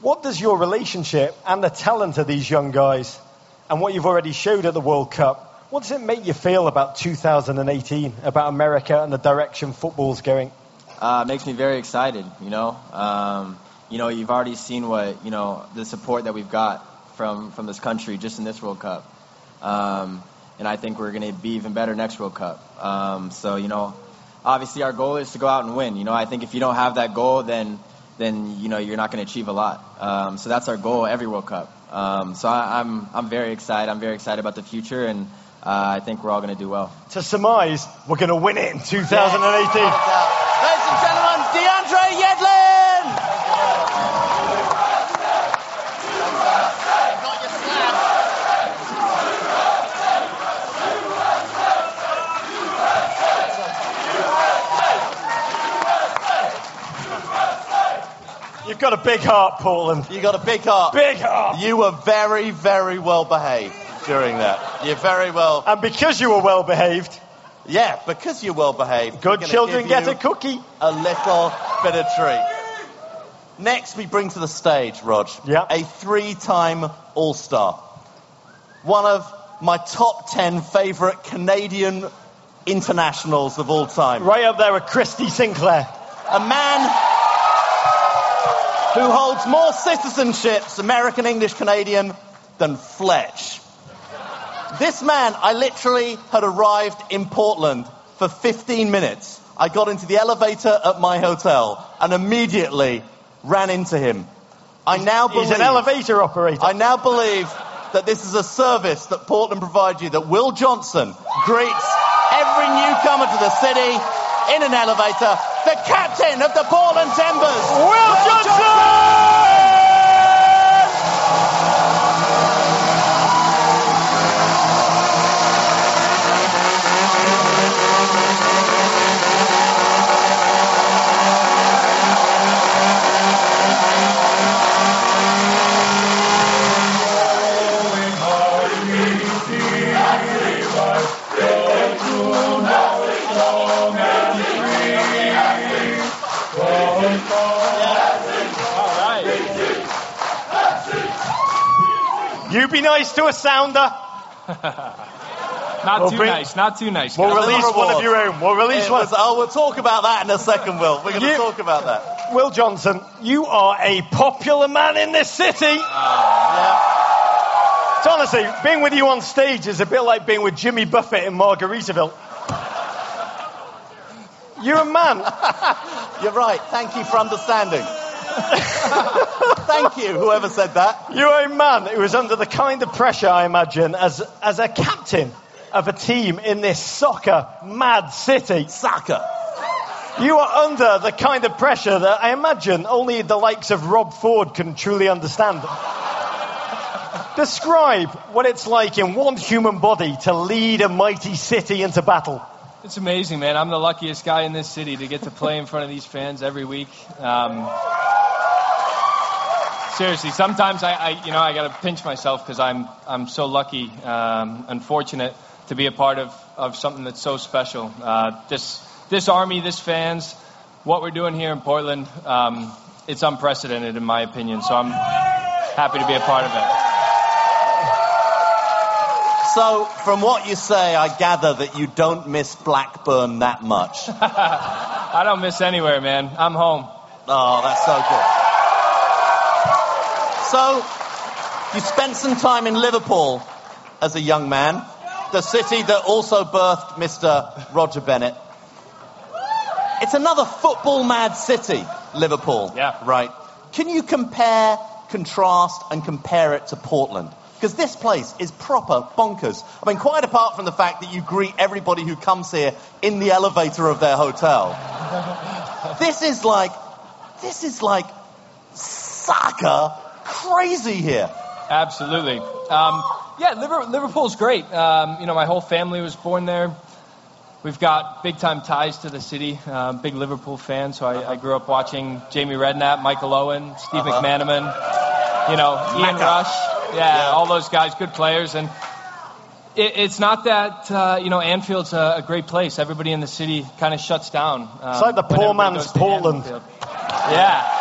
what does your relationship and the talent of these young guys and what you've already showed at the World Cup, what does it make you feel about 2018, about America and the direction football's going? It makes me very excited, you know. You've already seen what, you know, the support that we've got from this country just in this World Cup. And I think we're going to be even better next World Cup. Obviously our goal is to go out and win. You know, I think if you don't have that goal, then you know, you're not going to achieve a lot. So that's our goal every World Cup. So I'm very excited. I'm very excited about the future, and I think we're all going to do well. To surmise, we're going to win it in 2018. Ladies and gentlemen, DeAndre Yedlin! You've got a big heart, Portland. You've got a big heart. Big heart. You were very, very well behaved during that. You're very well. And because you were well behaved. Yeah, because you're well behaved. Good children get a cookie. A little bit of treat. Next, we bring to the stage, Rog, a three-time All-Star. One of my top 10 favourite Canadian internationals of all time. Right up there with Christy Sinclair. A man who holds more citizenships, American, English, Canadian, than Fletch. This man, I literally had arrived in Portland for 15 minutes. I got into the elevator at my hotel and immediately ran into him. He's an elevator operator. I now believe that this is a service that Portland provides you, that Will Johnson greets every newcomer to the city in an elevator, the captain of the Portland Timbers, Will Johnson. You be nice to a sounder. Not too nice. We'll release one of your own. We'll talk about that in a second, Will. We're going to talk about that. Will Johnson, you are a popular man in this city. Yeah. So honestly, being with you on stage is a bit like being with Jimmy Buffett in Margaritaville. You're a man. You're right. Thank you for understanding. Thank you, whoever said that. You're a man who was under the kind of pressure, I imagine, as a captain of a team in this soccer mad city. Soccer. You are under the kind of pressure that I imagine only the likes of Rob Ford can truly understand. Describe what it's like in one human body to lead a mighty city into battle. It's amazing, man. I'm the luckiest guy in this city to get to play in front of these fans every week. Seriously, sometimes I got to pinch myself because I'm so lucky and fortunate to be a part of something that's so special. This army, this fans, what we're doing here in Portland, it's unprecedented in my opinion. So I'm happy to be a part of it. So, from what you say, I gather that you don't miss Blackburn that much. I don't miss anywhere, man. I'm home. Oh, that's so good. So, you spent some time in Liverpool as a young man, the city that also birthed Mr. Roger Bennett. It's another football-mad city, Liverpool. Yeah. Right. Can you compare, contrast, and compare it to Portland? Because this place is proper bonkers. I mean, quite apart from the fact that you greet everybody who comes here in the elevator of their hotel. This is like soccer crazy here. Absolutely. Liverpool's great. My whole family was born there. We've got big-time ties to the city. Big Liverpool fan, so I grew up watching Jamie Redknapp, Michael Owen, Steve McManaman, Ian Rush. Yeah, all those guys, good players. And it's not that, Anfield's a great place. Everybody in the city kind of shuts down. It's like the poor man's Portland. Yeah.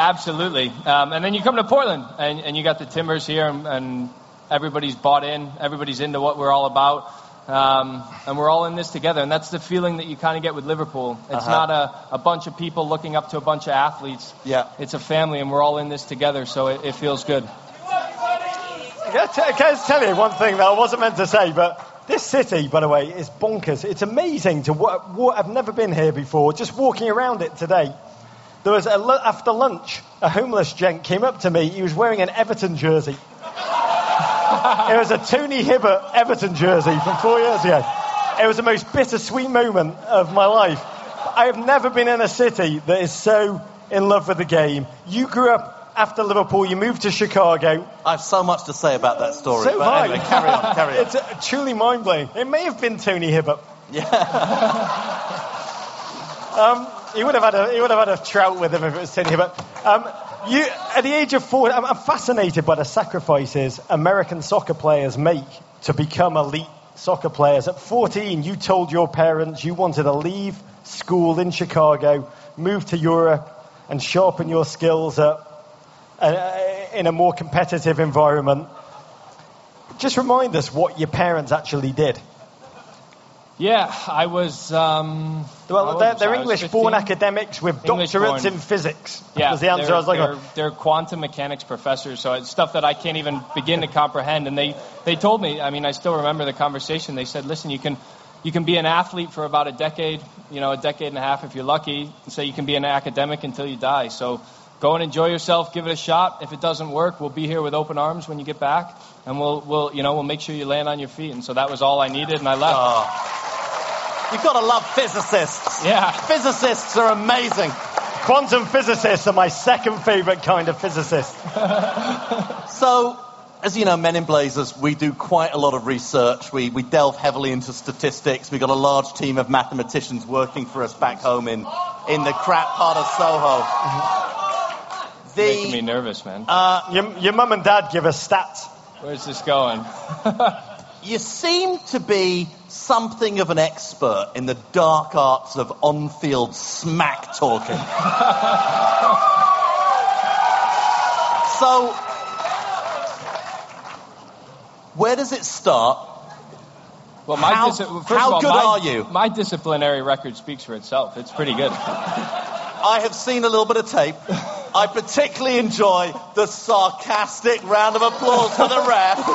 Absolutely. And then you come to Portland, and you got the Timbers here, and everybody's bought in. Everybody's into what we're all about. And we're all in this together. And that's the feeling that you kind of get with Liverpool. It's not a bunch of people looking up to a bunch of athletes. Yeah. It's a family, and we're all in this together, so it feels good. I can tell you one thing that I wasn't meant to say, but this city, by the way, is bonkers. It's amazing to walk. I've never been here before. Just walking around it today. There was, after lunch, a homeless gent came up to me. He was wearing an Everton jersey. It was a Tony Hibbert Everton jersey from 4 years ago. It was the most bittersweet moment of my life. I have never been in a city that is so in love with the game. You grew up after Liverpool. You moved to Chicago. I have so much to say about that story. So but anyway, carry on. It's truly mind-blowing. It may have been Tony Hibbert. Yeah. He would have had a trout with him if it was Tony Hibbert. You, at the age of 4, I'm fascinated by the sacrifices American soccer players make to become elite soccer players. At 14, you told your parents you wanted to leave school in Chicago, move to Europe, and sharpen your skills in a more competitive environment. Just remind us what your parents actually did. Yeah, I was... they're English-born academics with doctorates in physics. Yeah, was the answer I was looking for. They're quantum mechanics professors, so it's stuff that I can't even begin to comprehend. And they told me, I mean, I still remember the conversation. They said, listen, you can be an athlete for about a decade and a half if you're lucky. So you can be an academic until you die. So go and enjoy yourself, give it a shot. If it doesn't work, we'll be here with open arms when you get back, and we'll make sure you land on your feet. And so that was all I needed, and I left. You've got to love physicists. Yeah. Physicists are amazing. Quantum physicists are my second favourite kind of physicist. So, as you know, Men in Blazers, we do quite a lot of research. We delve heavily into statistics. We've got a large team of mathematicians working for us back home in the crap part of Soho. Making me nervous, man. Your mum and dad give us stats. Where's this going? You seem to be something of an expert in the dark arts of on-field smack talking. So, where does it start? Well, how good are you? My disciplinary record speaks for itself. It's pretty good. I have seen a little bit of tape. I particularly enjoy the sarcastic round of applause for the ref.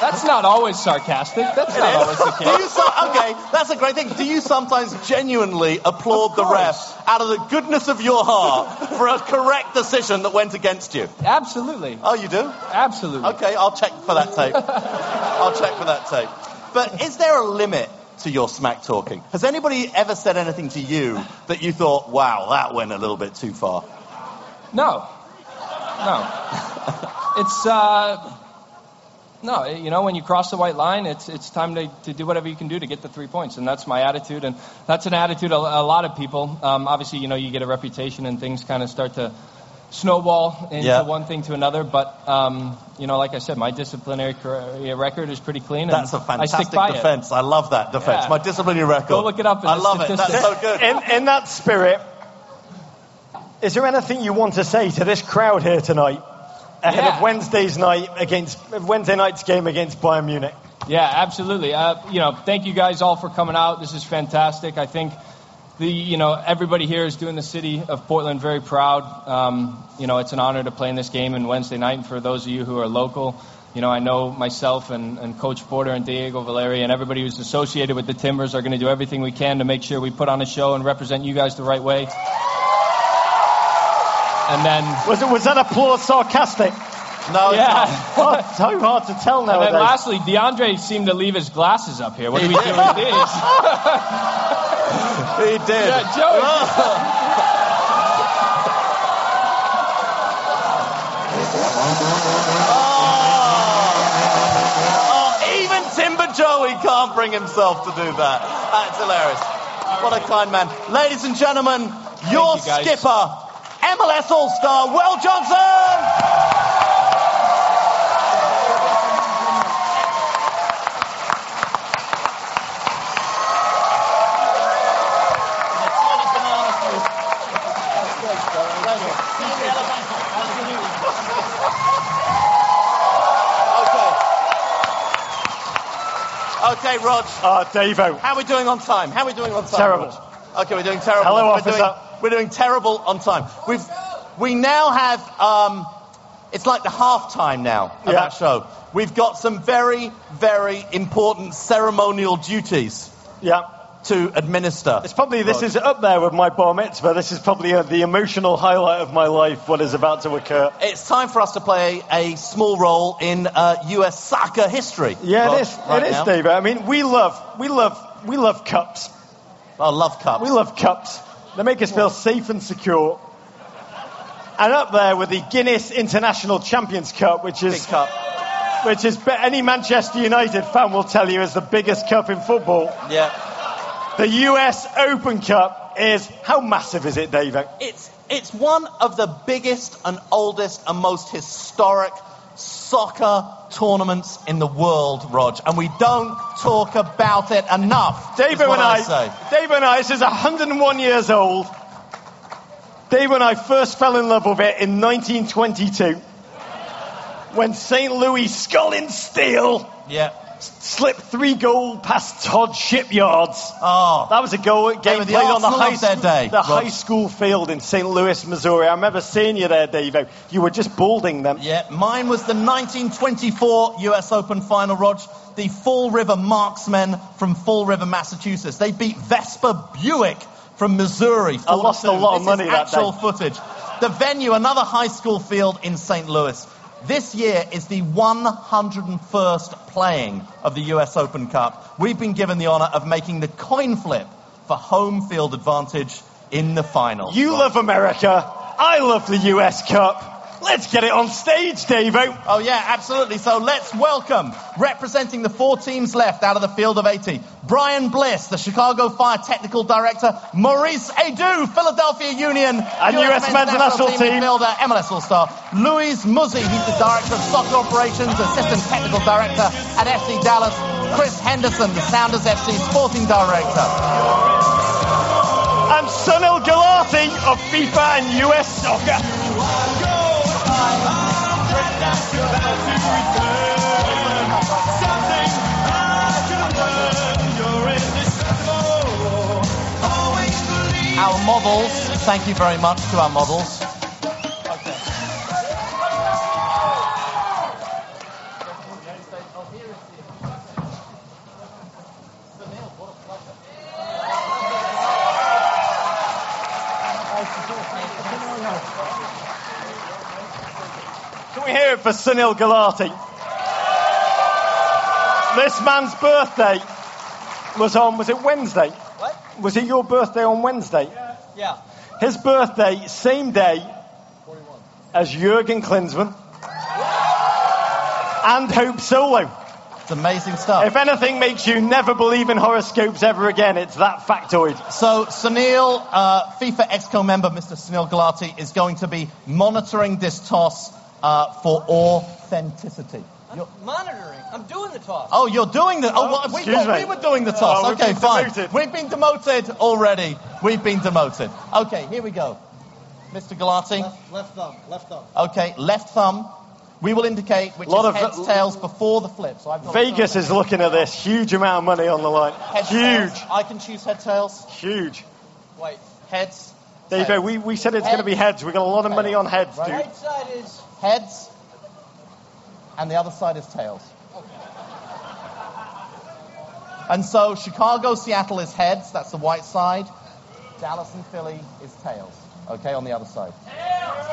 That's not always sarcastic. That's not always the case. Okay, that's a great thing. Do you sometimes genuinely applaud the ref out of the goodness of your heart for a correct decision that went against you? Absolutely. Oh, you do? Absolutely. Okay, I'll check for that tape. But is there a limit to your smack talking? Has anybody ever said anything to you that you thought, wow, that went a little bit too far? No. No, when you cross the white line, it's time to do whatever you can do to get the 3 points, and that's my attitude, and that's an attitude a lot of people. Obviously, you get a reputation and things kind of start to snowball into one thing to another, but, like I said, my disciplinary record is pretty clean. That's a fantastic defense. I love that defense. Yeah. My disciplinary record. Go look it up. I love it. That's so good. In that spirit, is there anything you want to say to this crowd here tonight? Ahead of Wednesday night's game against Bayern Munich. Yeah, absolutely. Thank you guys all for coming out. This is fantastic. I think everybody here is doing the city of Portland very proud. It's an honor to play in this game on Wednesday night. And for those of you who are local, I know myself and Coach Porter and Diego Valeri and everybody who's associated with the Timbers are going to do everything we can to make sure we put on a show and represent you guys the right way. And then was that applause sarcastic? No, yeah. It's so hard to tell nowadays. And then lastly, DeAndre seemed to leave his glasses up here. What do we do with these? He did. Yeah, Joey. Even Timber Joey can't bring himself to do that. That's hilarious. What a kind man. Ladies and gentlemen, your skipper... MLS All-Star, Will Johnson! Okay, Rod. Davo. How are we doing on time? Terrible. Rog? Okay, we're doing terrible. Hello, officer. We're doing terrible on time. We now have, it's like the half-time now of that show. We've got some very, very important ceremonial duties to administer. It's probably, this is up there with my bar mitzvah. This is probably the emotional highlight of my life, what is about to occur. It's time for us to play a small role in US soccer history. Yeah, Rod, it is, David. I mean, we love cups. I love cups. We love cups. They make us feel safe and secure. And up there with the Guinness International Champions Cup, which is... Big cup. Which is, any Manchester United fan will tell you, is the biggest cup in football. Yeah. The US Open Cup is... How massive is it, David? It's one of the biggest and oldest and most historic soccer tournaments in the world, Rog. And we don't talk about it enough. David and I, this is 101 years old. David and I first fell in love with it in 1922 when St. Louis Scullin Steel... Yeah. Slip 3-goal past Todd Shipyards. Oh, that was a game played on the high school field in St. Louis, Missouri. I remember seeing you there, Dave. You were just balding them. Yeah, mine was the 1924 US Open final, Rog. The Fall River Marksmen from Fall River, Massachusetts. They beat Vesper Buick from Missouri. I lost a lot of money that day. Actual footage. The venue, another high school field in St. Louis. This year is the 101st playing of the US Open Cup. We've been given the honour of making the coin flip for home field advantage in the final. You love America. I love the US Cup. Let's get it on stage, Davo. Oh, yeah, absolutely. So let's welcome, representing the 4 teams left out of the field of 80, Brian Bliss, the Chicago Fire Technical Director, Maurice Adu, Philadelphia Union, and US Men's National Team midfielder, MLS All-Star, Luis Muzzi, he's the Director of Soccer Operations, Assistant Technical Director at FC Dallas, Chris Henderson, the Sounders FC Sporting Director. And Sunil Gulati of FIFA and US Soccer. Our models, thank you very much to our models. Can we hear it for Sunil Gulati? This man's birthday was on, was it Wednesday? Was it your birthday on Wednesday? Yeah. His birthday, same day 41. As Jürgen Klinsmann and Hope Solo. It's amazing stuff. If anything makes you never believe in horoscopes ever again, it's that factoid. So Sunil, FIFA Exco member Mr. Sunil Gulati, is going to be monitoring this toss for authenticity. I'm monitoring. I'm doing the toss. Oh, you're doing the... Oh, well, we were doing the toss. Oh, okay, fine. Demoted. We've been demoted already. Okay, here we go. Mr. Gulati. Left thumb. Okay, left thumb. We will indicate which is heads, tails before the flip. So I've got Vegas is looking at this. Huge amount of money on the line. Heads, huge. Tails. I can choose head, tails. Huge. Wait. Heads. There you go. We said it's going to be heads. We've got a lot of money on heads, dude. Right side is... Heads. And the other side is tails. Okay. And so Chicago, Seattle is heads. That's the white side. Dallas and Philly is tails. Okay, on the other side. Tails.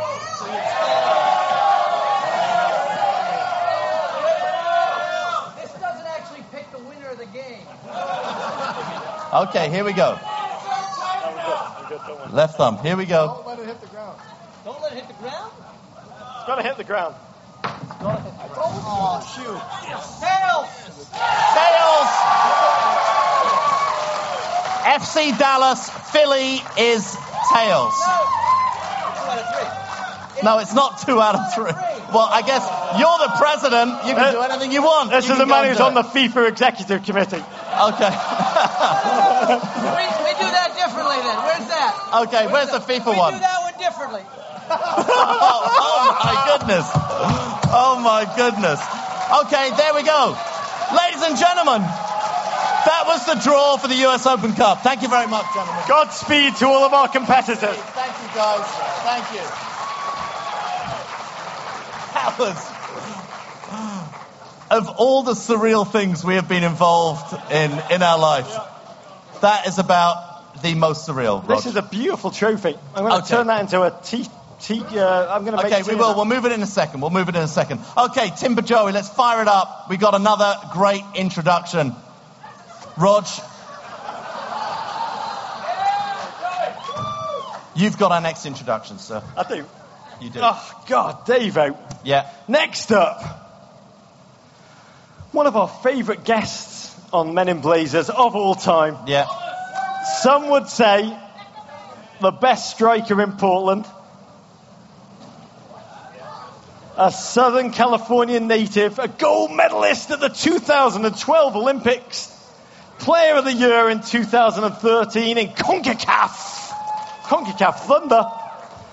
This doesn't actually pick the winner of the game. Okay, here we go. Good. Left thumb. Here we go. Don't let it hit the ground. Don't let it hit the ground? It's got to hit the ground. Oh, shoot. Tails! FC Dallas, Philly is tails. No, it's not 2 out of 3. Well, I guess you're the president. You can do anything you want. This is the man who's on the FIFA Executive Committee. Okay. We do that differently then. Where's that? Okay, where's the FIFA one? We do that one differently. Oh my goodness. Oh my goodness. Okay, there we go. Ladies and gentlemen, that was the draw for the US Open Cup. Thank you very much, gentlemen. Godspeed to all of our competitors. Thank you, guys. Thank you. That was... Of all the surreal things we have been involved in our life, that is about the most surreal. This is a beautiful trophy. I'm going to turn that into a tea... I'm going to make we will. We'll move it in a second. We'll move it in a second. Okay, Timber Joey, let's fire it up. We got another great introduction. Rog, you've got our next introduction, sir. I do. You do. Oh, God, Davo. Yeah. Next up, one of our favourite guests on Men in Blazers of all time. Yeah. Some would say the best striker in Portland. A Southern California native, a gold medalist at the 2012 Olympics, Player of the Year in 2013 in CONCACAF Thunder,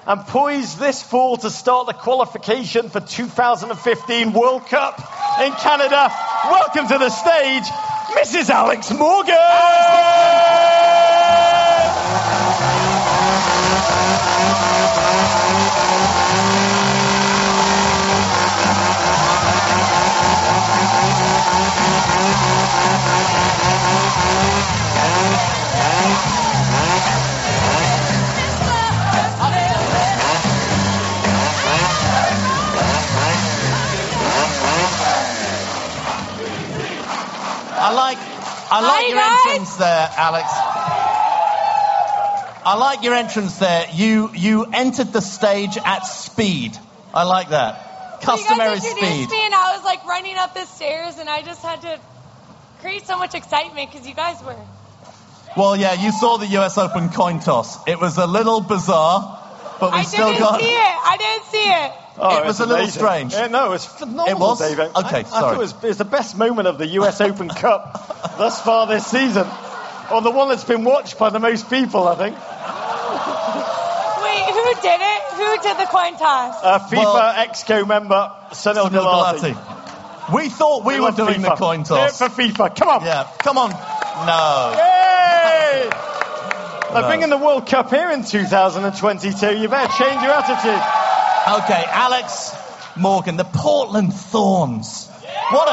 and poised this fall to start the qualification for 2015 World Cup in Canada. Welcome to the stage, Mrs. Alex Morgan! I like your entrance there, Alex. I like your entrance there. You entered the stage at speed. I like that. Customary speed. You guys introduced me and I was like running up the stairs and I just had to create so much excitement because you guys were. Well, yeah, you saw the US Open coin toss. It was a little bizarre, but we still got... I didn't see it. Oh, it was a little strange. Yeah, no, it's phenomenal. It was? David. Okay, sorry. I thought it was the best moment of the US Open Cup thus far this season. Or the one that's been watched by the most people, I think. Wait, who did it? Who did the coin toss? FIFA Exco member, Sunil Gulati. We thought we were doing FIFA. The coin toss. Do it for FIFA. Come on. Yeah, come on. No. Yay! They're bringing the World Cup here in 2022. You better change your attitude. Okay, Alex Morgan, the Portland Thorns. What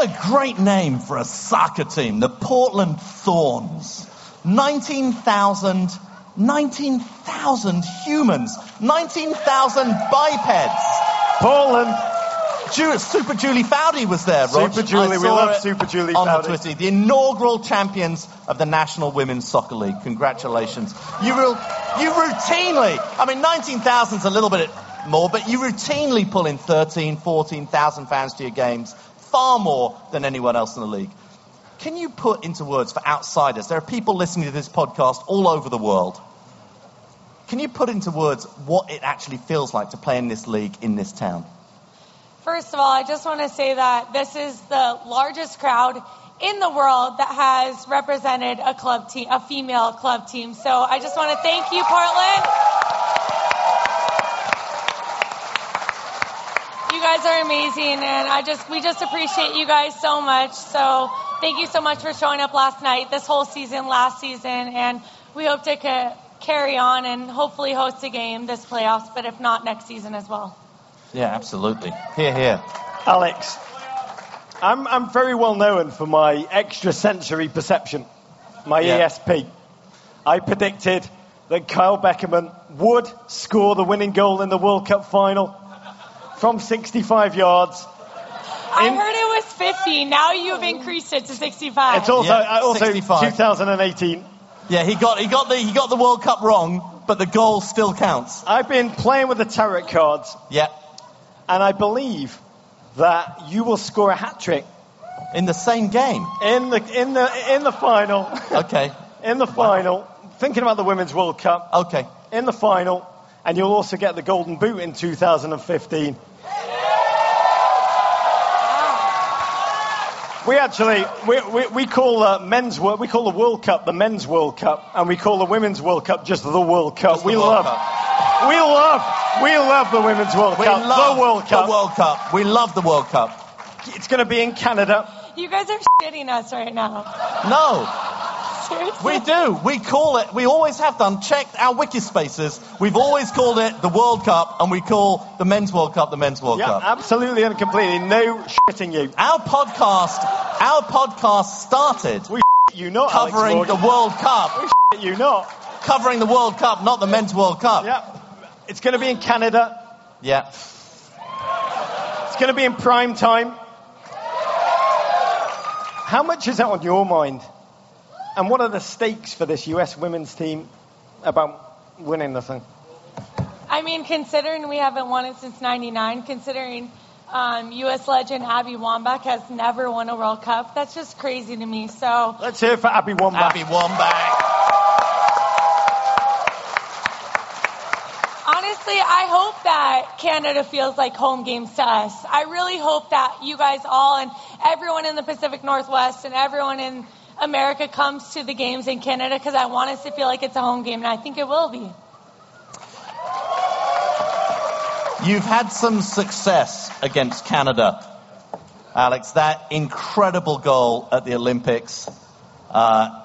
a great name for a soccer team, the Portland Thorns. 19,000 humans, 19,000 bipeds. Portland. Super Julie Foudy was there, Rog. Super Julie, we love Super Julie Foudy. On the Twitter, the inaugural champions of the National Women's Soccer League. Congratulations. You routinely, 19,000 is a little bit more, but you routinely pull in 13,000, 14,000 fans to your games, far more than anyone else in the league. Can you put into words for outsiders? There are people listening to this podcast all over the world. Can you put into words what it actually feels like to play in this league in this town? First of all, I just want to say that this is the largest crowd in the world that has represented a club team, a female club team. So I just want to thank you, Portland. You guys are amazing, and we just appreciate you guys so much. So thank you so much for showing up last night, this whole season, last season, and we hope to carry on and hopefully host a game this playoffs, but if not, next season as well. Yeah, absolutely. Hear, hear. Alex, I'm very well known for my extrasensory perception, my ESP. I predicted that Kyle Beckerman would score the winning goal in the World Cup final from 65 yards. I heard it was 50. Now you've increased it to 65. It's also 65. 2018. Yeah, he got the World Cup wrong, but the goal still counts. I've been playing with the tarot cards. Yeah. And I believe that you will score a hat-trick. In the same game? In the final. Okay. In the final. Wow. Thinking about the Women's World Cup. Okay. In the final. And you'll also get the Golden Boot in 2015. We actually, we call men's World, we call the World Cup the Men's World Cup, and we call the Women's World Cup just the World Cup. Just we love the Women's World Cup. We love the World Cup. We love the World Cup. It's going to be in Canada. You guys are shitting us right now. No. Seriously? We do. We call it, we always have done, check our wiki spaces. We've always called it the World Cup, and we call the Men's World Cup the Men's World Cup. Yeah, absolutely and completely. No shitting you. Our podcast started. We shit you not, covering Alex Morgan. The World Cup. We shit you not. Covering the World Cup, not the Men's World Cup. Yeah. It's going to be in Canada. Yeah. It's going to be in prime time. How much is that on your mind? And what are the stakes for this US women's team about winning the thing? I mean, considering we haven't won it since 99, considering US legend Abby Wambach has never won a World Cup, that's just crazy to me. So let's hear it for Abby Wambach. Abby Wambach. Honestly, I hope that Canada feels like home games to us. I really hope that you guys all and everyone in the Pacific Northwest and everyone in America comes to the games in Canada, because I want us to feel like it's a home game, and I think it will be. You've had some success against Canada, Alex. That incredible goal at the Olympics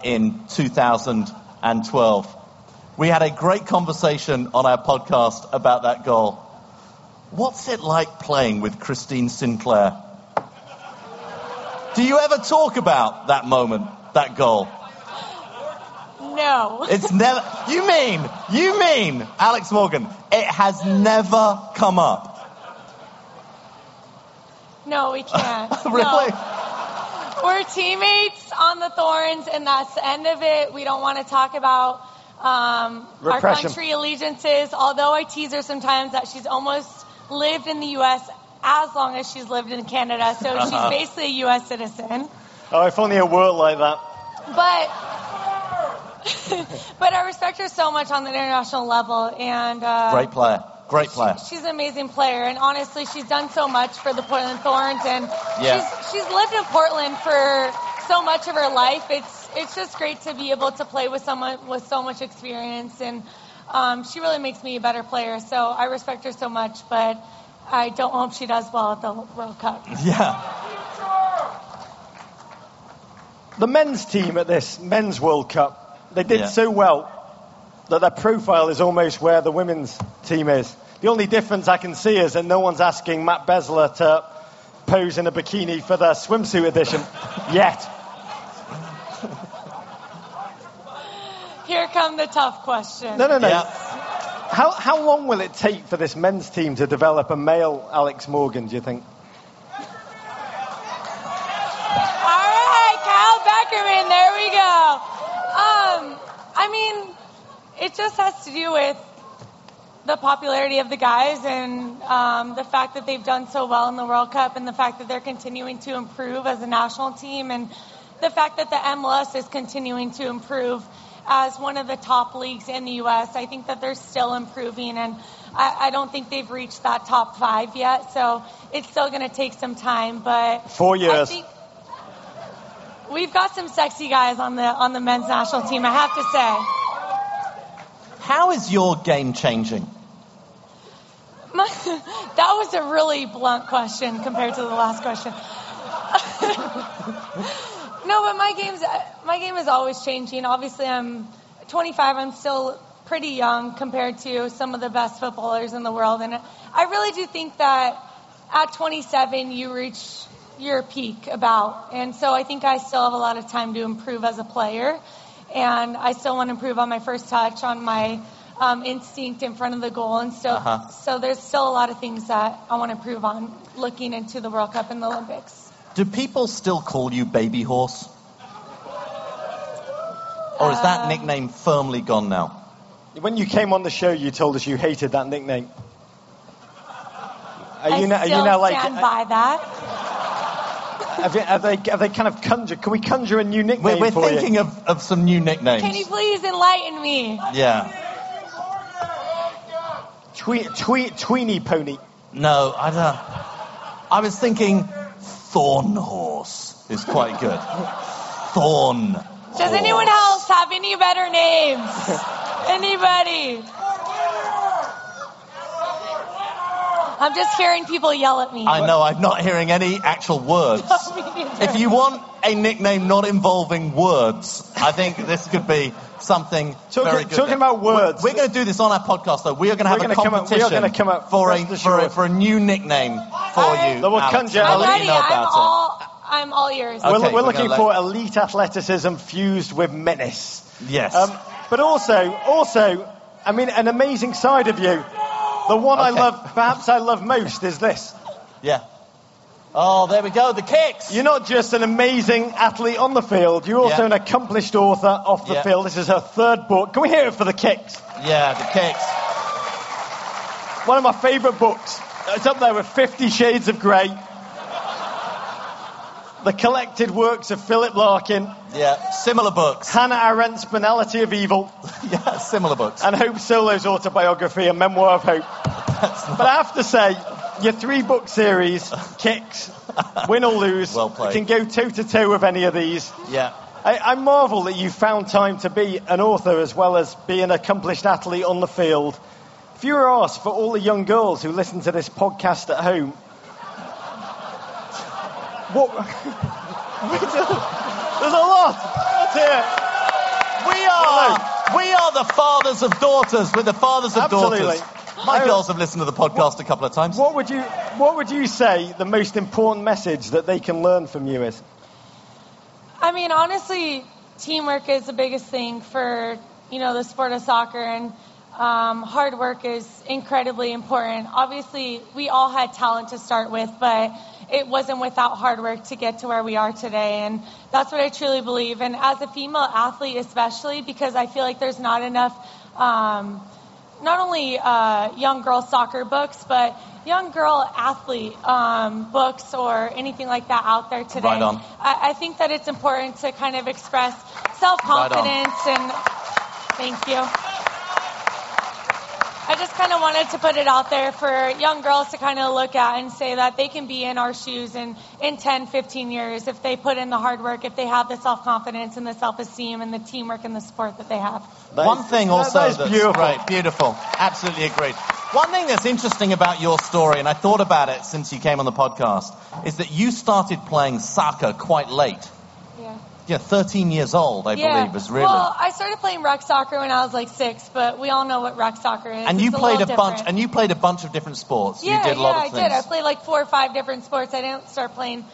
in 2012. We had a great conversation on our podcast about that goal. What's it like playing with Christine Sinclair? Do you ever talk about that moment, that goal? No. It's never... You mean, Alex Morgan, it has never come up? No, we can't. Really? No. We're teammates on the Thorns, and that's the end of it. We don't want to talk about our country allegiances, although I tease her sometimes that she's almost lived in the U.S., as long as she's lived in Canada, so she's basically a U.S. citizen. Oh, if only it worked like that. But I respect her so much on the international level, and great player. She's an amazing player, and honestly, she's done so much for the Portland Thorns, and she's lived in Portland for so much of her life. It's just great to be able to play with someone with so much experience, and she really makes me a better player. So I respect her so much, but I don't hope she does well at the World Cup. Yeah. The men's team at this men's World Cup, they did so well that their profile is almost where the women's team is. The only difference I can see is that no one's asking Matt Besler to pose in a bikini for their swimsuit edition yet. Here come the tough questions. No. Yeah. How long will it take for this men's team to develop a male Alex Morgan, do you think? All right, Kyle Beckerman, there we go. It just has to do with the popularity of the guys and the fact that they've done so well in the World Cup and the fact that they're continuing to improve as a national team and the fact that the MLS is continuing to improve as one of the top leagues in the U.S. I think that they're still improving, and I don't think they've reached that top five yet, so it's still going to take some time. But 4 years. I think we've got some sexy guys on the men's national team, I have to say. How is your game changing? That was a really blunt question compared to the last question. No, but my game is always changing. Obviously, I'm 25. I'm still pretty young compared to some of the best footballers in the world. And I really do think that at 27, you reach your peak about. And so I think I still have a lot of time to improve as a player. And I still want to improve on my first touch, on my instinct in front of the goal. And so there's still a lot of things that I want to improve on looking into the World Cup and the Olympics. Do people still call you Baby Horse? Or is that nickname firmly gone now? When you came on the show, you told us you hated that nickname. Are you now like, stand by that? Have they kind of conjured? Can we conjure a new nickname? We're for thinking you? Of some new nicknames. Can you please enlighten me? Yeah. Tweeny Pony. No, I was thinking Thorn Horse. is quite good. Thorn. Does anyone else have any better names? Anybody? I'm just hearing people yell at me. I know, I'm not hearing any actual words. No, if you want a nickname not involving words, I think this could be something very good. Talking about words. We're going to do this on our podcast, though. We are going to have a competition for a new nickname for you. I'm all yours. Okay, we're looking for elite athleticism fused with menace. Yes. But also, I mean, an amazing side of you. The one I love most is this. Yeah. Oh, there we go, the kicks. You're not just an amazing athlete on the field, you're also an accomplished author off the field. This is her third book. Can we hear it for the kicks? Yeah, the kicks. One of my favourite books. It's up there with 50 Shades of Grey. The collected works of Philip Larkin. Yeah, similar books. Hannah Arendt's Banality of Evil. Yeah, similar books. And Hope Solo's autobiography, A Memoir of Hope. But I have to say, your three-book series, Kicks, Win or Lose, well played. You can go toe-to-toe with any of these. Yeah. I marvel that you found time to be an author as well as be an accomplished athlete on the field. If you were asked for all the young girls who listen to this podcast at home, what? There's a lot. That's here. We are the fathers of daughters. We're the fathers of daughters. My girls have listened to the podcast a couple of times. What would you say the most important message that they can learn from you is? I mean, honestly, teamwork is the biggest thing for the sport of soccer, and hard work is incredibly important. Obviously, we all had talent to start with, but it wasn't without hard work to get to where we are today. And that's what I truly believe. And as a female athlete, especially, because I feel like there's not enough, not only young girl soccer books, but young girl athlete books or anything like that out there today. Right on. I think that it's important to kind of express self-confidence. Right on. And thank you. I just kind of wanted to put it out there for young girls to kind of look at and say that they can be in our shoes in 10, 15 years if they put in the hard work, if they have the self-confidence and the self-esteem and the teamwork and the support that they have. One thing also that's beautiful. Right, beautiful. Absolutely agreed. One thing that's interesting about your story, and I thought about it since you came on the podcast, is that you started playing soccer quite late. Yeah, 13 years old, I believe, is really... Well, I started playing rec soccer when I was like 6, but we all know what rec soccer is. And you played a bunch of different sports. Yeah, you did a lot of things. I did. I played like 4 or 5 different sports. I didn't start playing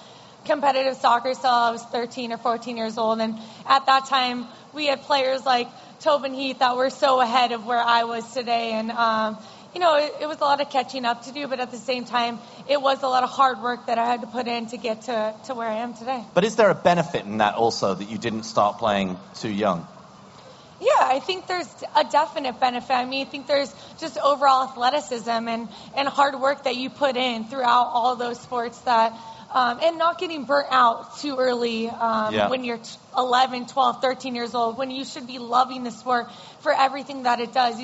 competitive soccer until I was 13 or 14 years old. And at that time, we had players like Tobin Heath that were so ahead of where I was today. And, it was a lot of catching up to do, but at the same time, it was a lot of hard work that I had to put in to get to where I am today. But is there a benefit in that also, that you didn't start playing too young? Yeah, I think there's a definite benefit. I mean, I think there's just overall athleticism and hard work that you put in throughout all those sports that... and not getting burnt out too early when you're 11, 12, 13 years old, when you should be loving the sport for everything that it does.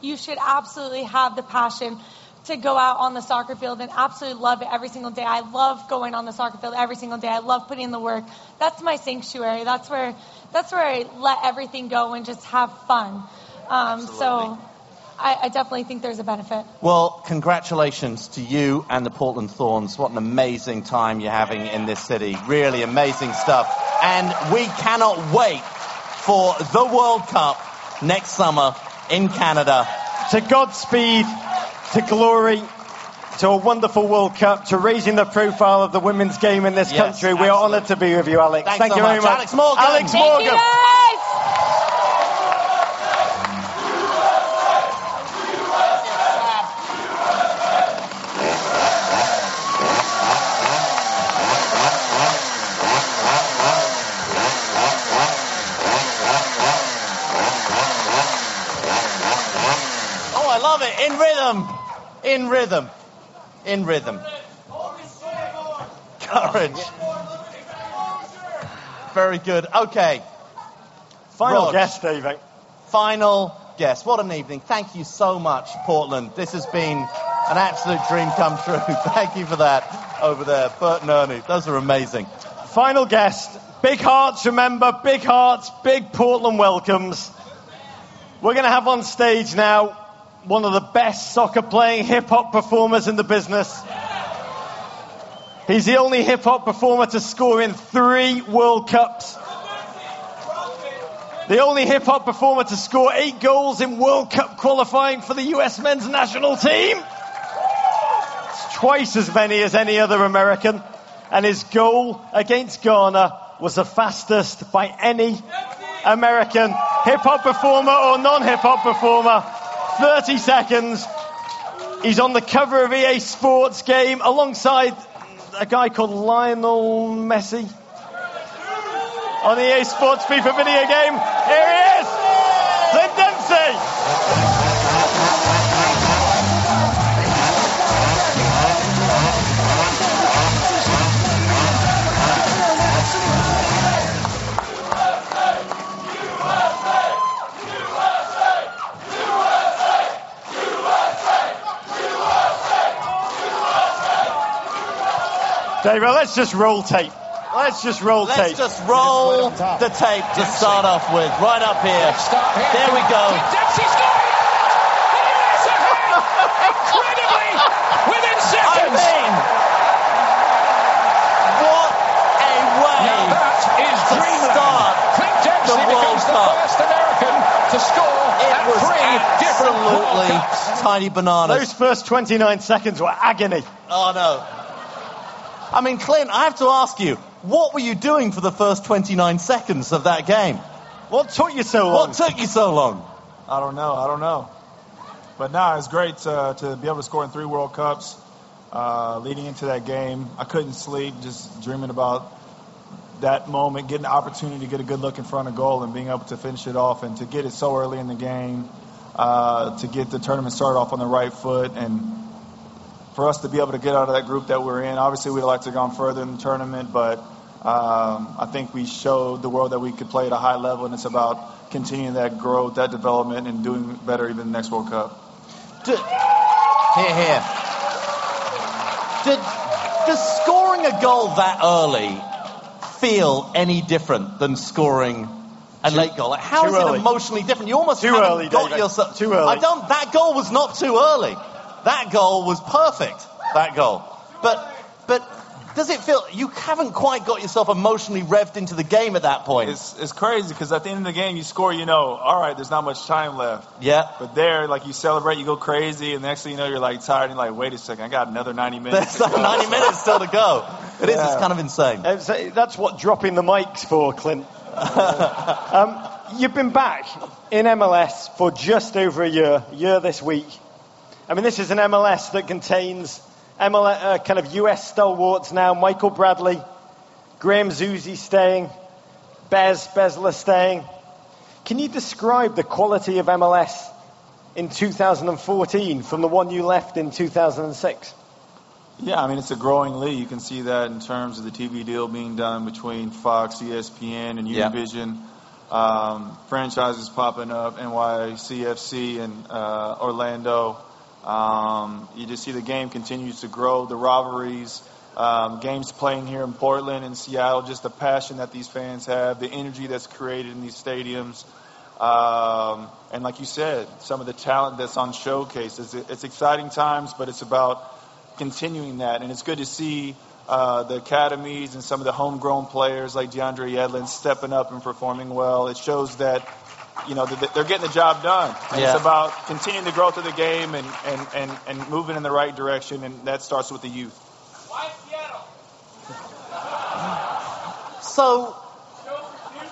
You should absolutely have the passion to go out on the soccer field and absolutely love it every single day. I love going on the soccer field every single day. I love putting in the work. That's my sanctuary. That's where I let everything go and just have fun. So I definitely think there's a benefit. Well, congratulations to you and the Portland Thorns. What an amazing time you're having in this city. Really amazing stuff. And we cannot wait for the World Cup next summer in Canada. To Godspeed, to glory, to a wonderful World Cup, to raising the profile of the women's game in this country. Absolutely. We are honoured to be with you, Alex. Thank you very much. Alex Morgan. Alex Morgan. In rhythm. Courage. Very good. Okay. Final guess, David. Final guess. What an evening. Thank you so much, Portland. This has been an absolute dream come true. Thank you for that over there. Bert and Ernie. Those are amazing. Final guest. Big hearts, remember. Big hearts, big Portland welcomes. We're going to have on stage now one of the best soccer-playing hip-hop performers in the business. He's the only hip-hop performer to score in 3 World Cups. The only hip-hop performer to score 8 goals in World Cup qualifying for the US men's national team. It's twice as many as any other American. And his goal against Ghana was the fastest by any American hip-hop performer or non-hip-hop performer. 30 seconds. He's on the cover of EA Sports game alongside a guy called Lionel Messi. On the EA Sports FIFA video game, here he is, Clint Dempsey. USA! David, let's just roll tape. Let's just roll the tape to start off with. Right up here. There we go. Dempsey scoring! The US are here! Incredibly! Within seconds! I mean, what a way to start the World Cup. First American to score at 3 different World Cups. Tiny bananas. Those first 29 seconds were agony. Oh, no. I mean, Clint, I have to ask you, what were you doing for the first 29 seconds of that game? What took you so long? I don't know. But no, it's great to be able to score in 3 World Cups. Leading into that game, I couldn't sleep, just dreaming about that moment, getting the opportunity to get a good look in front of goal and being able to finish it off, and to get it so early in the game, to get the tournament started off on the right foot, and for us to be able to get out of that group that we're in. Obviously, we'd like to have gone further in the tournament, but I think we showed the world that we could play at a high level, and it's about continuing that growth, that development, and doing better even the next World Cup. Here. Does scoring a goal that early feel any different than scoring a late goal? Like, how is it emotionally different? You almost haven't got yourself... Too early. That goal was not too early. That goal was perfect, that goal. But does it feel... You haven't quite got yourself emotionally revved into the game at that point. It's crazy, because at the end of the game, you score, you know, all right, there's not much time left. Yeah. But there, like, you celebrate, you go crazy, and the next thing you know, you're, like, tired, and you're like, wait a second, I got another 90 minutes. There's 90 minutes still to go. It's kind of insane. That's what dropping the mic's for, Clint. You've been back in MLS for just over a year this week. I mean, this is an MLS that contains kind of US stalwarts now. Michael Bradley, Graham Zuzi staying, Bezler staying. Can you describe the quality of MLS in 2014 from the one you left in 2006? Yeah, I mean, it's a growing league. You can see that in terms of the TV deal being done between Fox, ESPN, and Univision. Franchises popping up, NYCFC and Orlando. You just see the game continues to grow, the rivalries, games playing here in Portland and Seattle, just the passion that these fans have, the energy that's created in these stadiums. And like you said, some of the talent that's on showcase. It's exciting times, but it's about continuing that. And it's good to see the academies and some of the homegrown players like DeAndre Yedlin stepping up and performing well. It shows that, you know, they're getting the job done. And it's about continuing the growth of the game and moving in the right direction, and that starts with the youth. Why Seattle? So,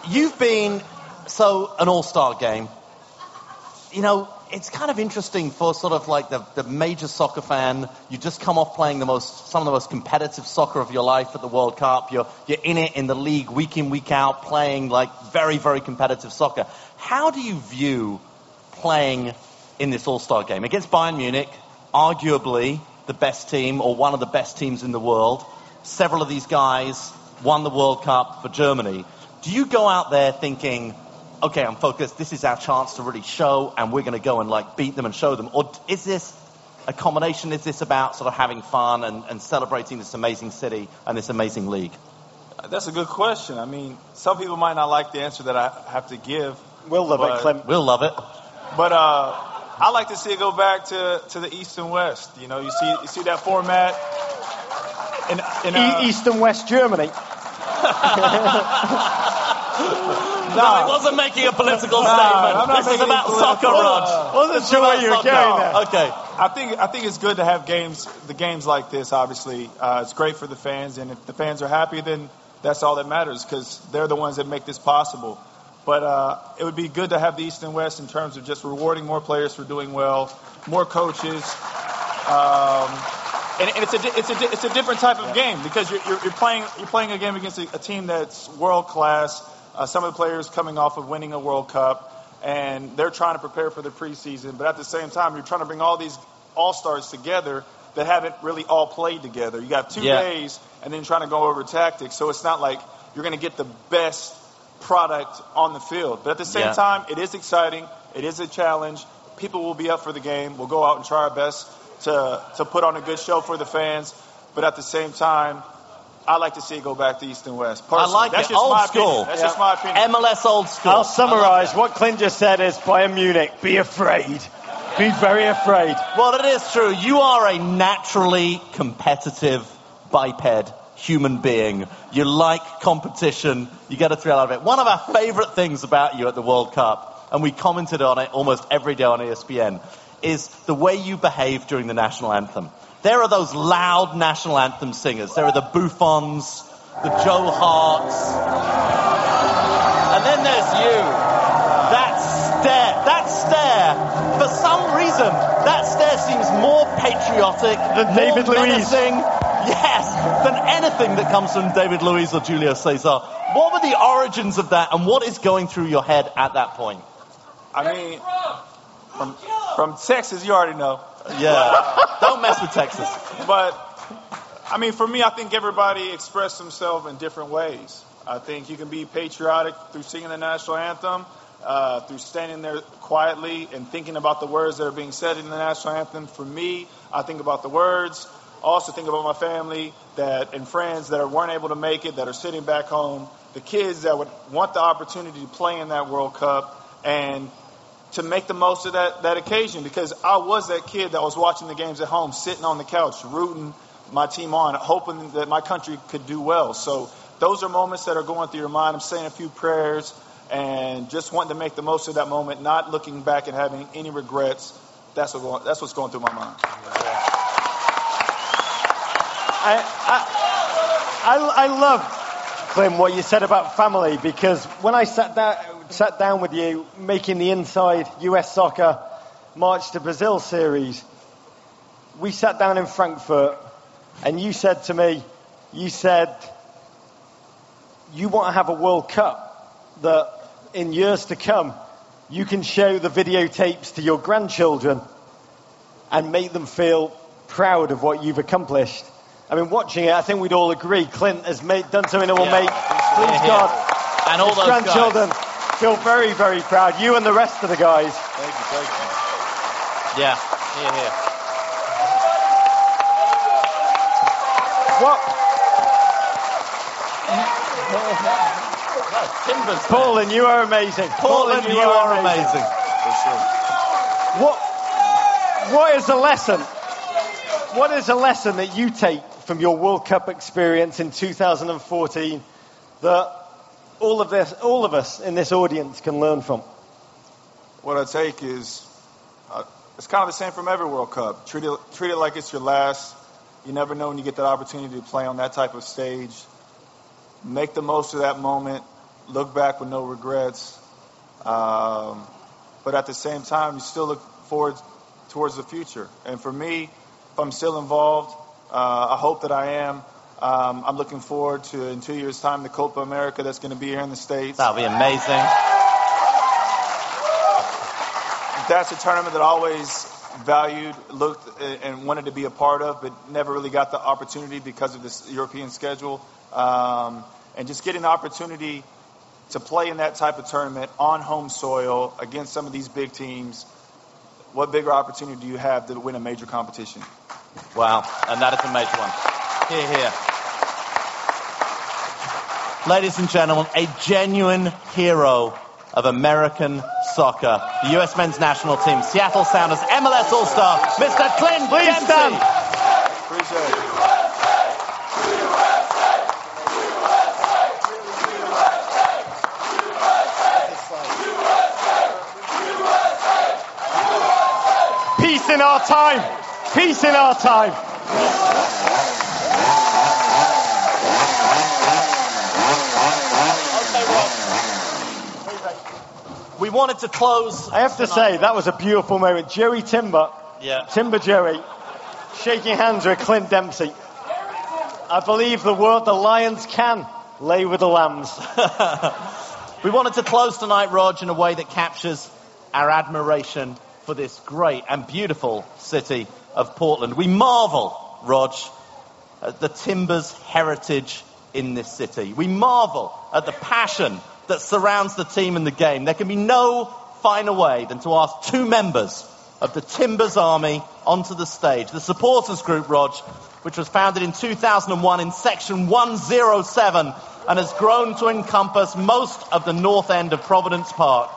you've been, an all-star game. You know, it's kind of interesting for sort of like the major soccer fan. You just come off playing some of the most competitive soccer of your life at the World Cup. You're in it, in the league, week in, week out, playing like very, very competitive soccer. How do you view playing in this all-star game against Bayern Munich, arguably the best team or one of the best teams in the world? Several of these guys won the World Cup for Germany. Do you go out there thinking, okay, I'm focused, this is our chance to really show, and we're going to go and like beat them and show them? Or is this a combination? Is this about sort of having fun and celebrating this amazing city and this amazing league? That's a good question. I mean, some people might not like the answer that I have to give. We'll love it, Clem. We'll love it. But I like to see it go back to the East and West. You know, you see that format in East and West Germany. No, it wasn't making a political statement. This is about soccer, Rod. Wasn't sure where you were going there. Okay. I think it's good to have games like this. Obviously, it's great for the fans, and if the fans are happy, then that's all that matters because they're the ones that make this possible. But it would be good to have the East and West in terms of just rewarding more players for doing well, more coaches, and it's a different type of game because you're playing a game against a team that's world class. Some of the players coming off of winning a World Cup, and they're trying to prepare for the preseason. But at the same time, you're trying to bring all these all-stars together that haven't really all played together. You got 2 days and then trying to go over tactics. So it's not like you're going to get the best product on the field. But at the same time, it is exciting. It is a challenge. People will be up for the game. We'll go out and try our best to put on a good show for the fans. But at the same time, I like to see it go back to East and West. Personally. I like it. Old school. That's just my opinion. MLS old school. I'll summarize what Clint just said is Bayern Munich, be afraid. Be very afraid. Well, it is true. You are a naturally competitive biped human being. You like competition. You get a thrill out of it. One of our favorite things about you at the World Cup, and we commented on it almost every day on ESPN, is the way you behave during the national anthem. There are those loud national anthem singers. There are the Buffons, the Joe Harts. And then there's you. That stare. For some reason, that stare seems more patriotic than David Luiz. Yes, than anything that comes from David Luiz or Julio Cesar. What were the origins of that, and what is going through your head at that point? I mean, from Texas, you already know. Yeah, don't mess with Texas. But, I mean, for me, I think everybody expressed themselves in different ways. I think you can be patriotic through singing the national anthem, through standing there quietly and thinking about the words that are being said in the national anthem. For me, I think about the words. Also think about my family and friends that weren't able to make it, that are sitting back home, the kids that would want the opportunity to play in that World Cup, and to make the most of that occasion, because I was that kid that was watching the games at home, sitting on the couch, rooting my team on, hoping that my country could do well. So those are moments that are going through your mind. I'm saying a few prayers and just wanting to make the most of that moment, not looking back and having any regrets. That's what's going through my mind. I love, Clem, what you said about family, because when I sat down with you making the Inside US Soccer March to Brazil series, we sat down in Frankfurt and you said to me, you want to have a World Cup that in years to come you can show the videotapes to your grandchildren and make them feel proud of what you've accomplished. I mean, watching it, I think we'd all agree Clint has done something that will make, please God, and all those grandchildren guys feel very, very proud. You and the rest of the guys. Thank you. Yeah, here. What? That's Portland, you are amazing. Portland, you are amazing. For sure. What is the lesson? What is a lesson that you take from your World Cup experience in 2014 that all of us in this audience can learn from? What I take is, it's kind of the same from every World Cup. Treat it like it's your last. You never know when you get that opportunity to play on that type of stage. Make the most of that moment. Look back with no regrets. But at the same time, you still look forward towards the future. And for me, if I'm still involved, I hope that I am. I'm looking forward to, in 2 years' time, the Copa America that's going to be here in the States. That'll be amazing. That's a tournament that I always valued, looked, and wanted to be a part of, but never really got the opportunity because of this European schedule. And just getting the opportunity to play in that type of tournament on home soil against some of these big teams, what bigger opportunity do you have to win a major competition? Wow, and that is a major one. Here. ladies and gentlemen, a genuine hero of American soccer, the U.S. men's national team, Seattle Sounders, MLS All-Star, Mr. Clint Dempsey. Appreciate it. Peace in our time. Peace in our time. We wanted to close. I have to say, that was a beautiful moment. Joey Timber. Yeah. Timber Joey. Shaking hands with Clint Dempsey. I believe the word the lions can lay with the lambs. We wanted to close tonight, Rog, in a way that captures our admiration for this great and beautiful city of Portland. We marvel, Rog, at the Timbers' heritage in this city. We marvel at the passion that surrounds the team and the game. There can be no finer way than to ask two members of the Timbers Army onto the stage. The supporters group, Rog, which was founded in 2001 in section 107 and has grown to encompass most of the north end of Providence Park.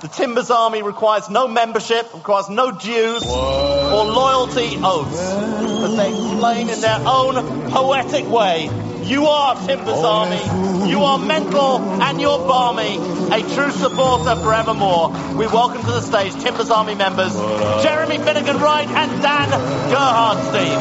The Timbers Army requires no membership, requires no dues or loyalty oaths, but they explain in their own poetic way, you are Timbers Army, you are mental and you're balmy, a true supporter forevermore. We welcome to the stage Timbers Army members Jeremy Finnegan Wright and Dan Gerhardstein.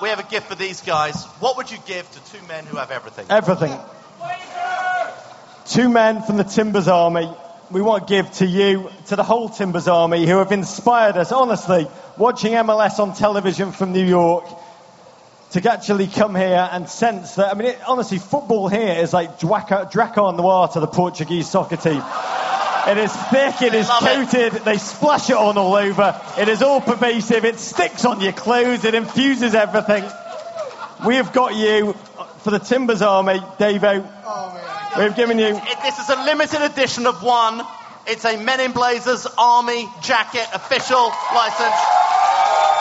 We have a gift for these guys. What would you give to two men who have everything? Everything. Two men from the Timbers Army. We want to give to you, to the whole Timbers Army, who have inspired us, honestly, watching MLS on television from New York, to actually come here and sense that, I mean, honestly, football here is like Dracon Noir to the Portuguese soccer team. It is thick, it is coated, they splash it on all over, it is all pervasive, it sticks on your clothes, it infuses everything. We have got you, for the Timbers Army, Davo, we've given you... This is a limited edition of one, it's a Men in Blazers Army jacket, official license.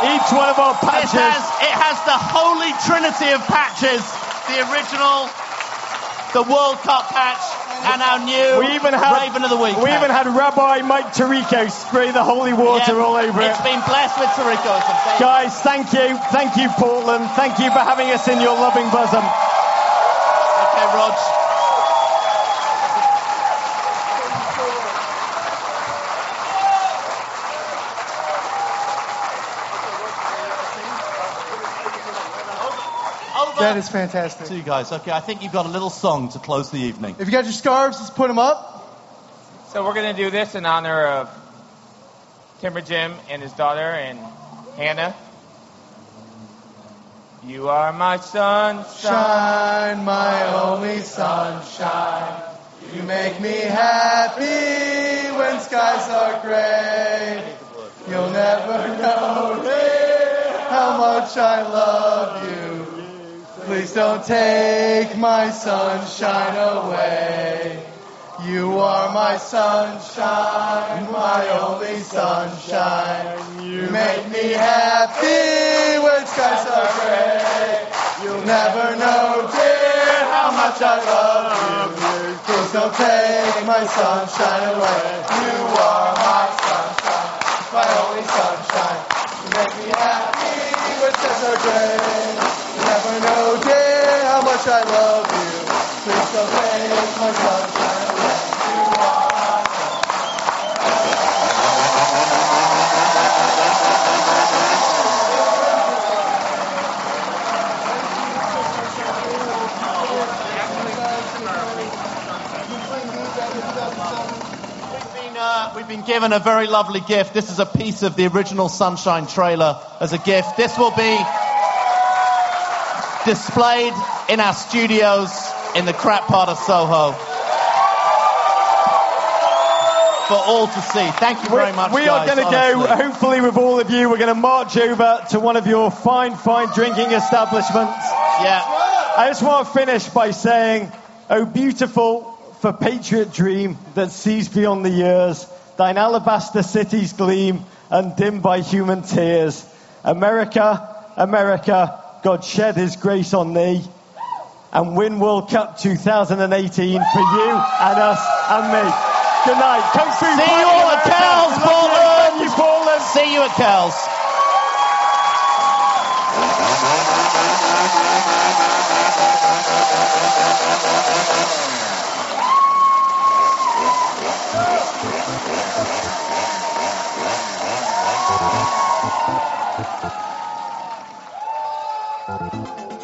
Each one of our patches... It has the holy trinity of patches, the original, the World Cup patch, and our new Raven of the Week. We even had Rabbi Mike Tirico spray the holy water all over it. It's been blessed with Tirico. Guys, thank you. Thank you, Portland. Thank you for having us in your loving bosom. Okay, Rog. That is fantastic. Two guys. Okay, I think you've got a little song to close the evening. If you got your scarves, let's put them up. So we're going to do this in honor of Timber Jim and his daughter and Hannah. You are my sunshine, my only sunshine. You make me happy when skies are gray. You'll never know how much I love you. Please don't take my sunshine away. You are my sunshine, my only sunshine. You make me happy when skies are gray. You'll never know, dear, how much I love you. Please don't take my sunshine away. You are my sunshine, my only sunshine. You make me happy when skies are gray. Never know, dear, how much I love you. Please don't take my sunshine away. You are my sunshine. We've been given a very lovely gift. This is a piece of the original Sunshine trailer as a gift. This will be displayed in our studios in the crap part of Soho for all to see. Thank you very much, guys. We are going to go, hopefully with all of you, we're going to march over to one of your fine, fine drinking establishments. Yeah. I just want to finish by saying, oh, beautiful for patriot dream that sees beyond the years, thine alabaster cities gleam and dim by human tears. America, America, God shed his grace on thee and win World Cup 2018 for you and us and me. Good night. Come through. See you all at Cowles, Portland. Thank you, Portland. See you at Cowles.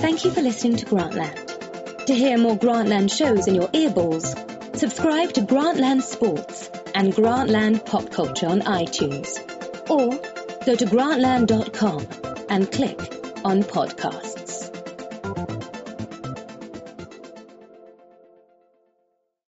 Thank you for listening to Grantland. To hear more Grantland shows in your earballs, subscribe to Grantland Sports and Grantland Pop Culture on iTunes. Or go to grantland.com and click on Podcasts.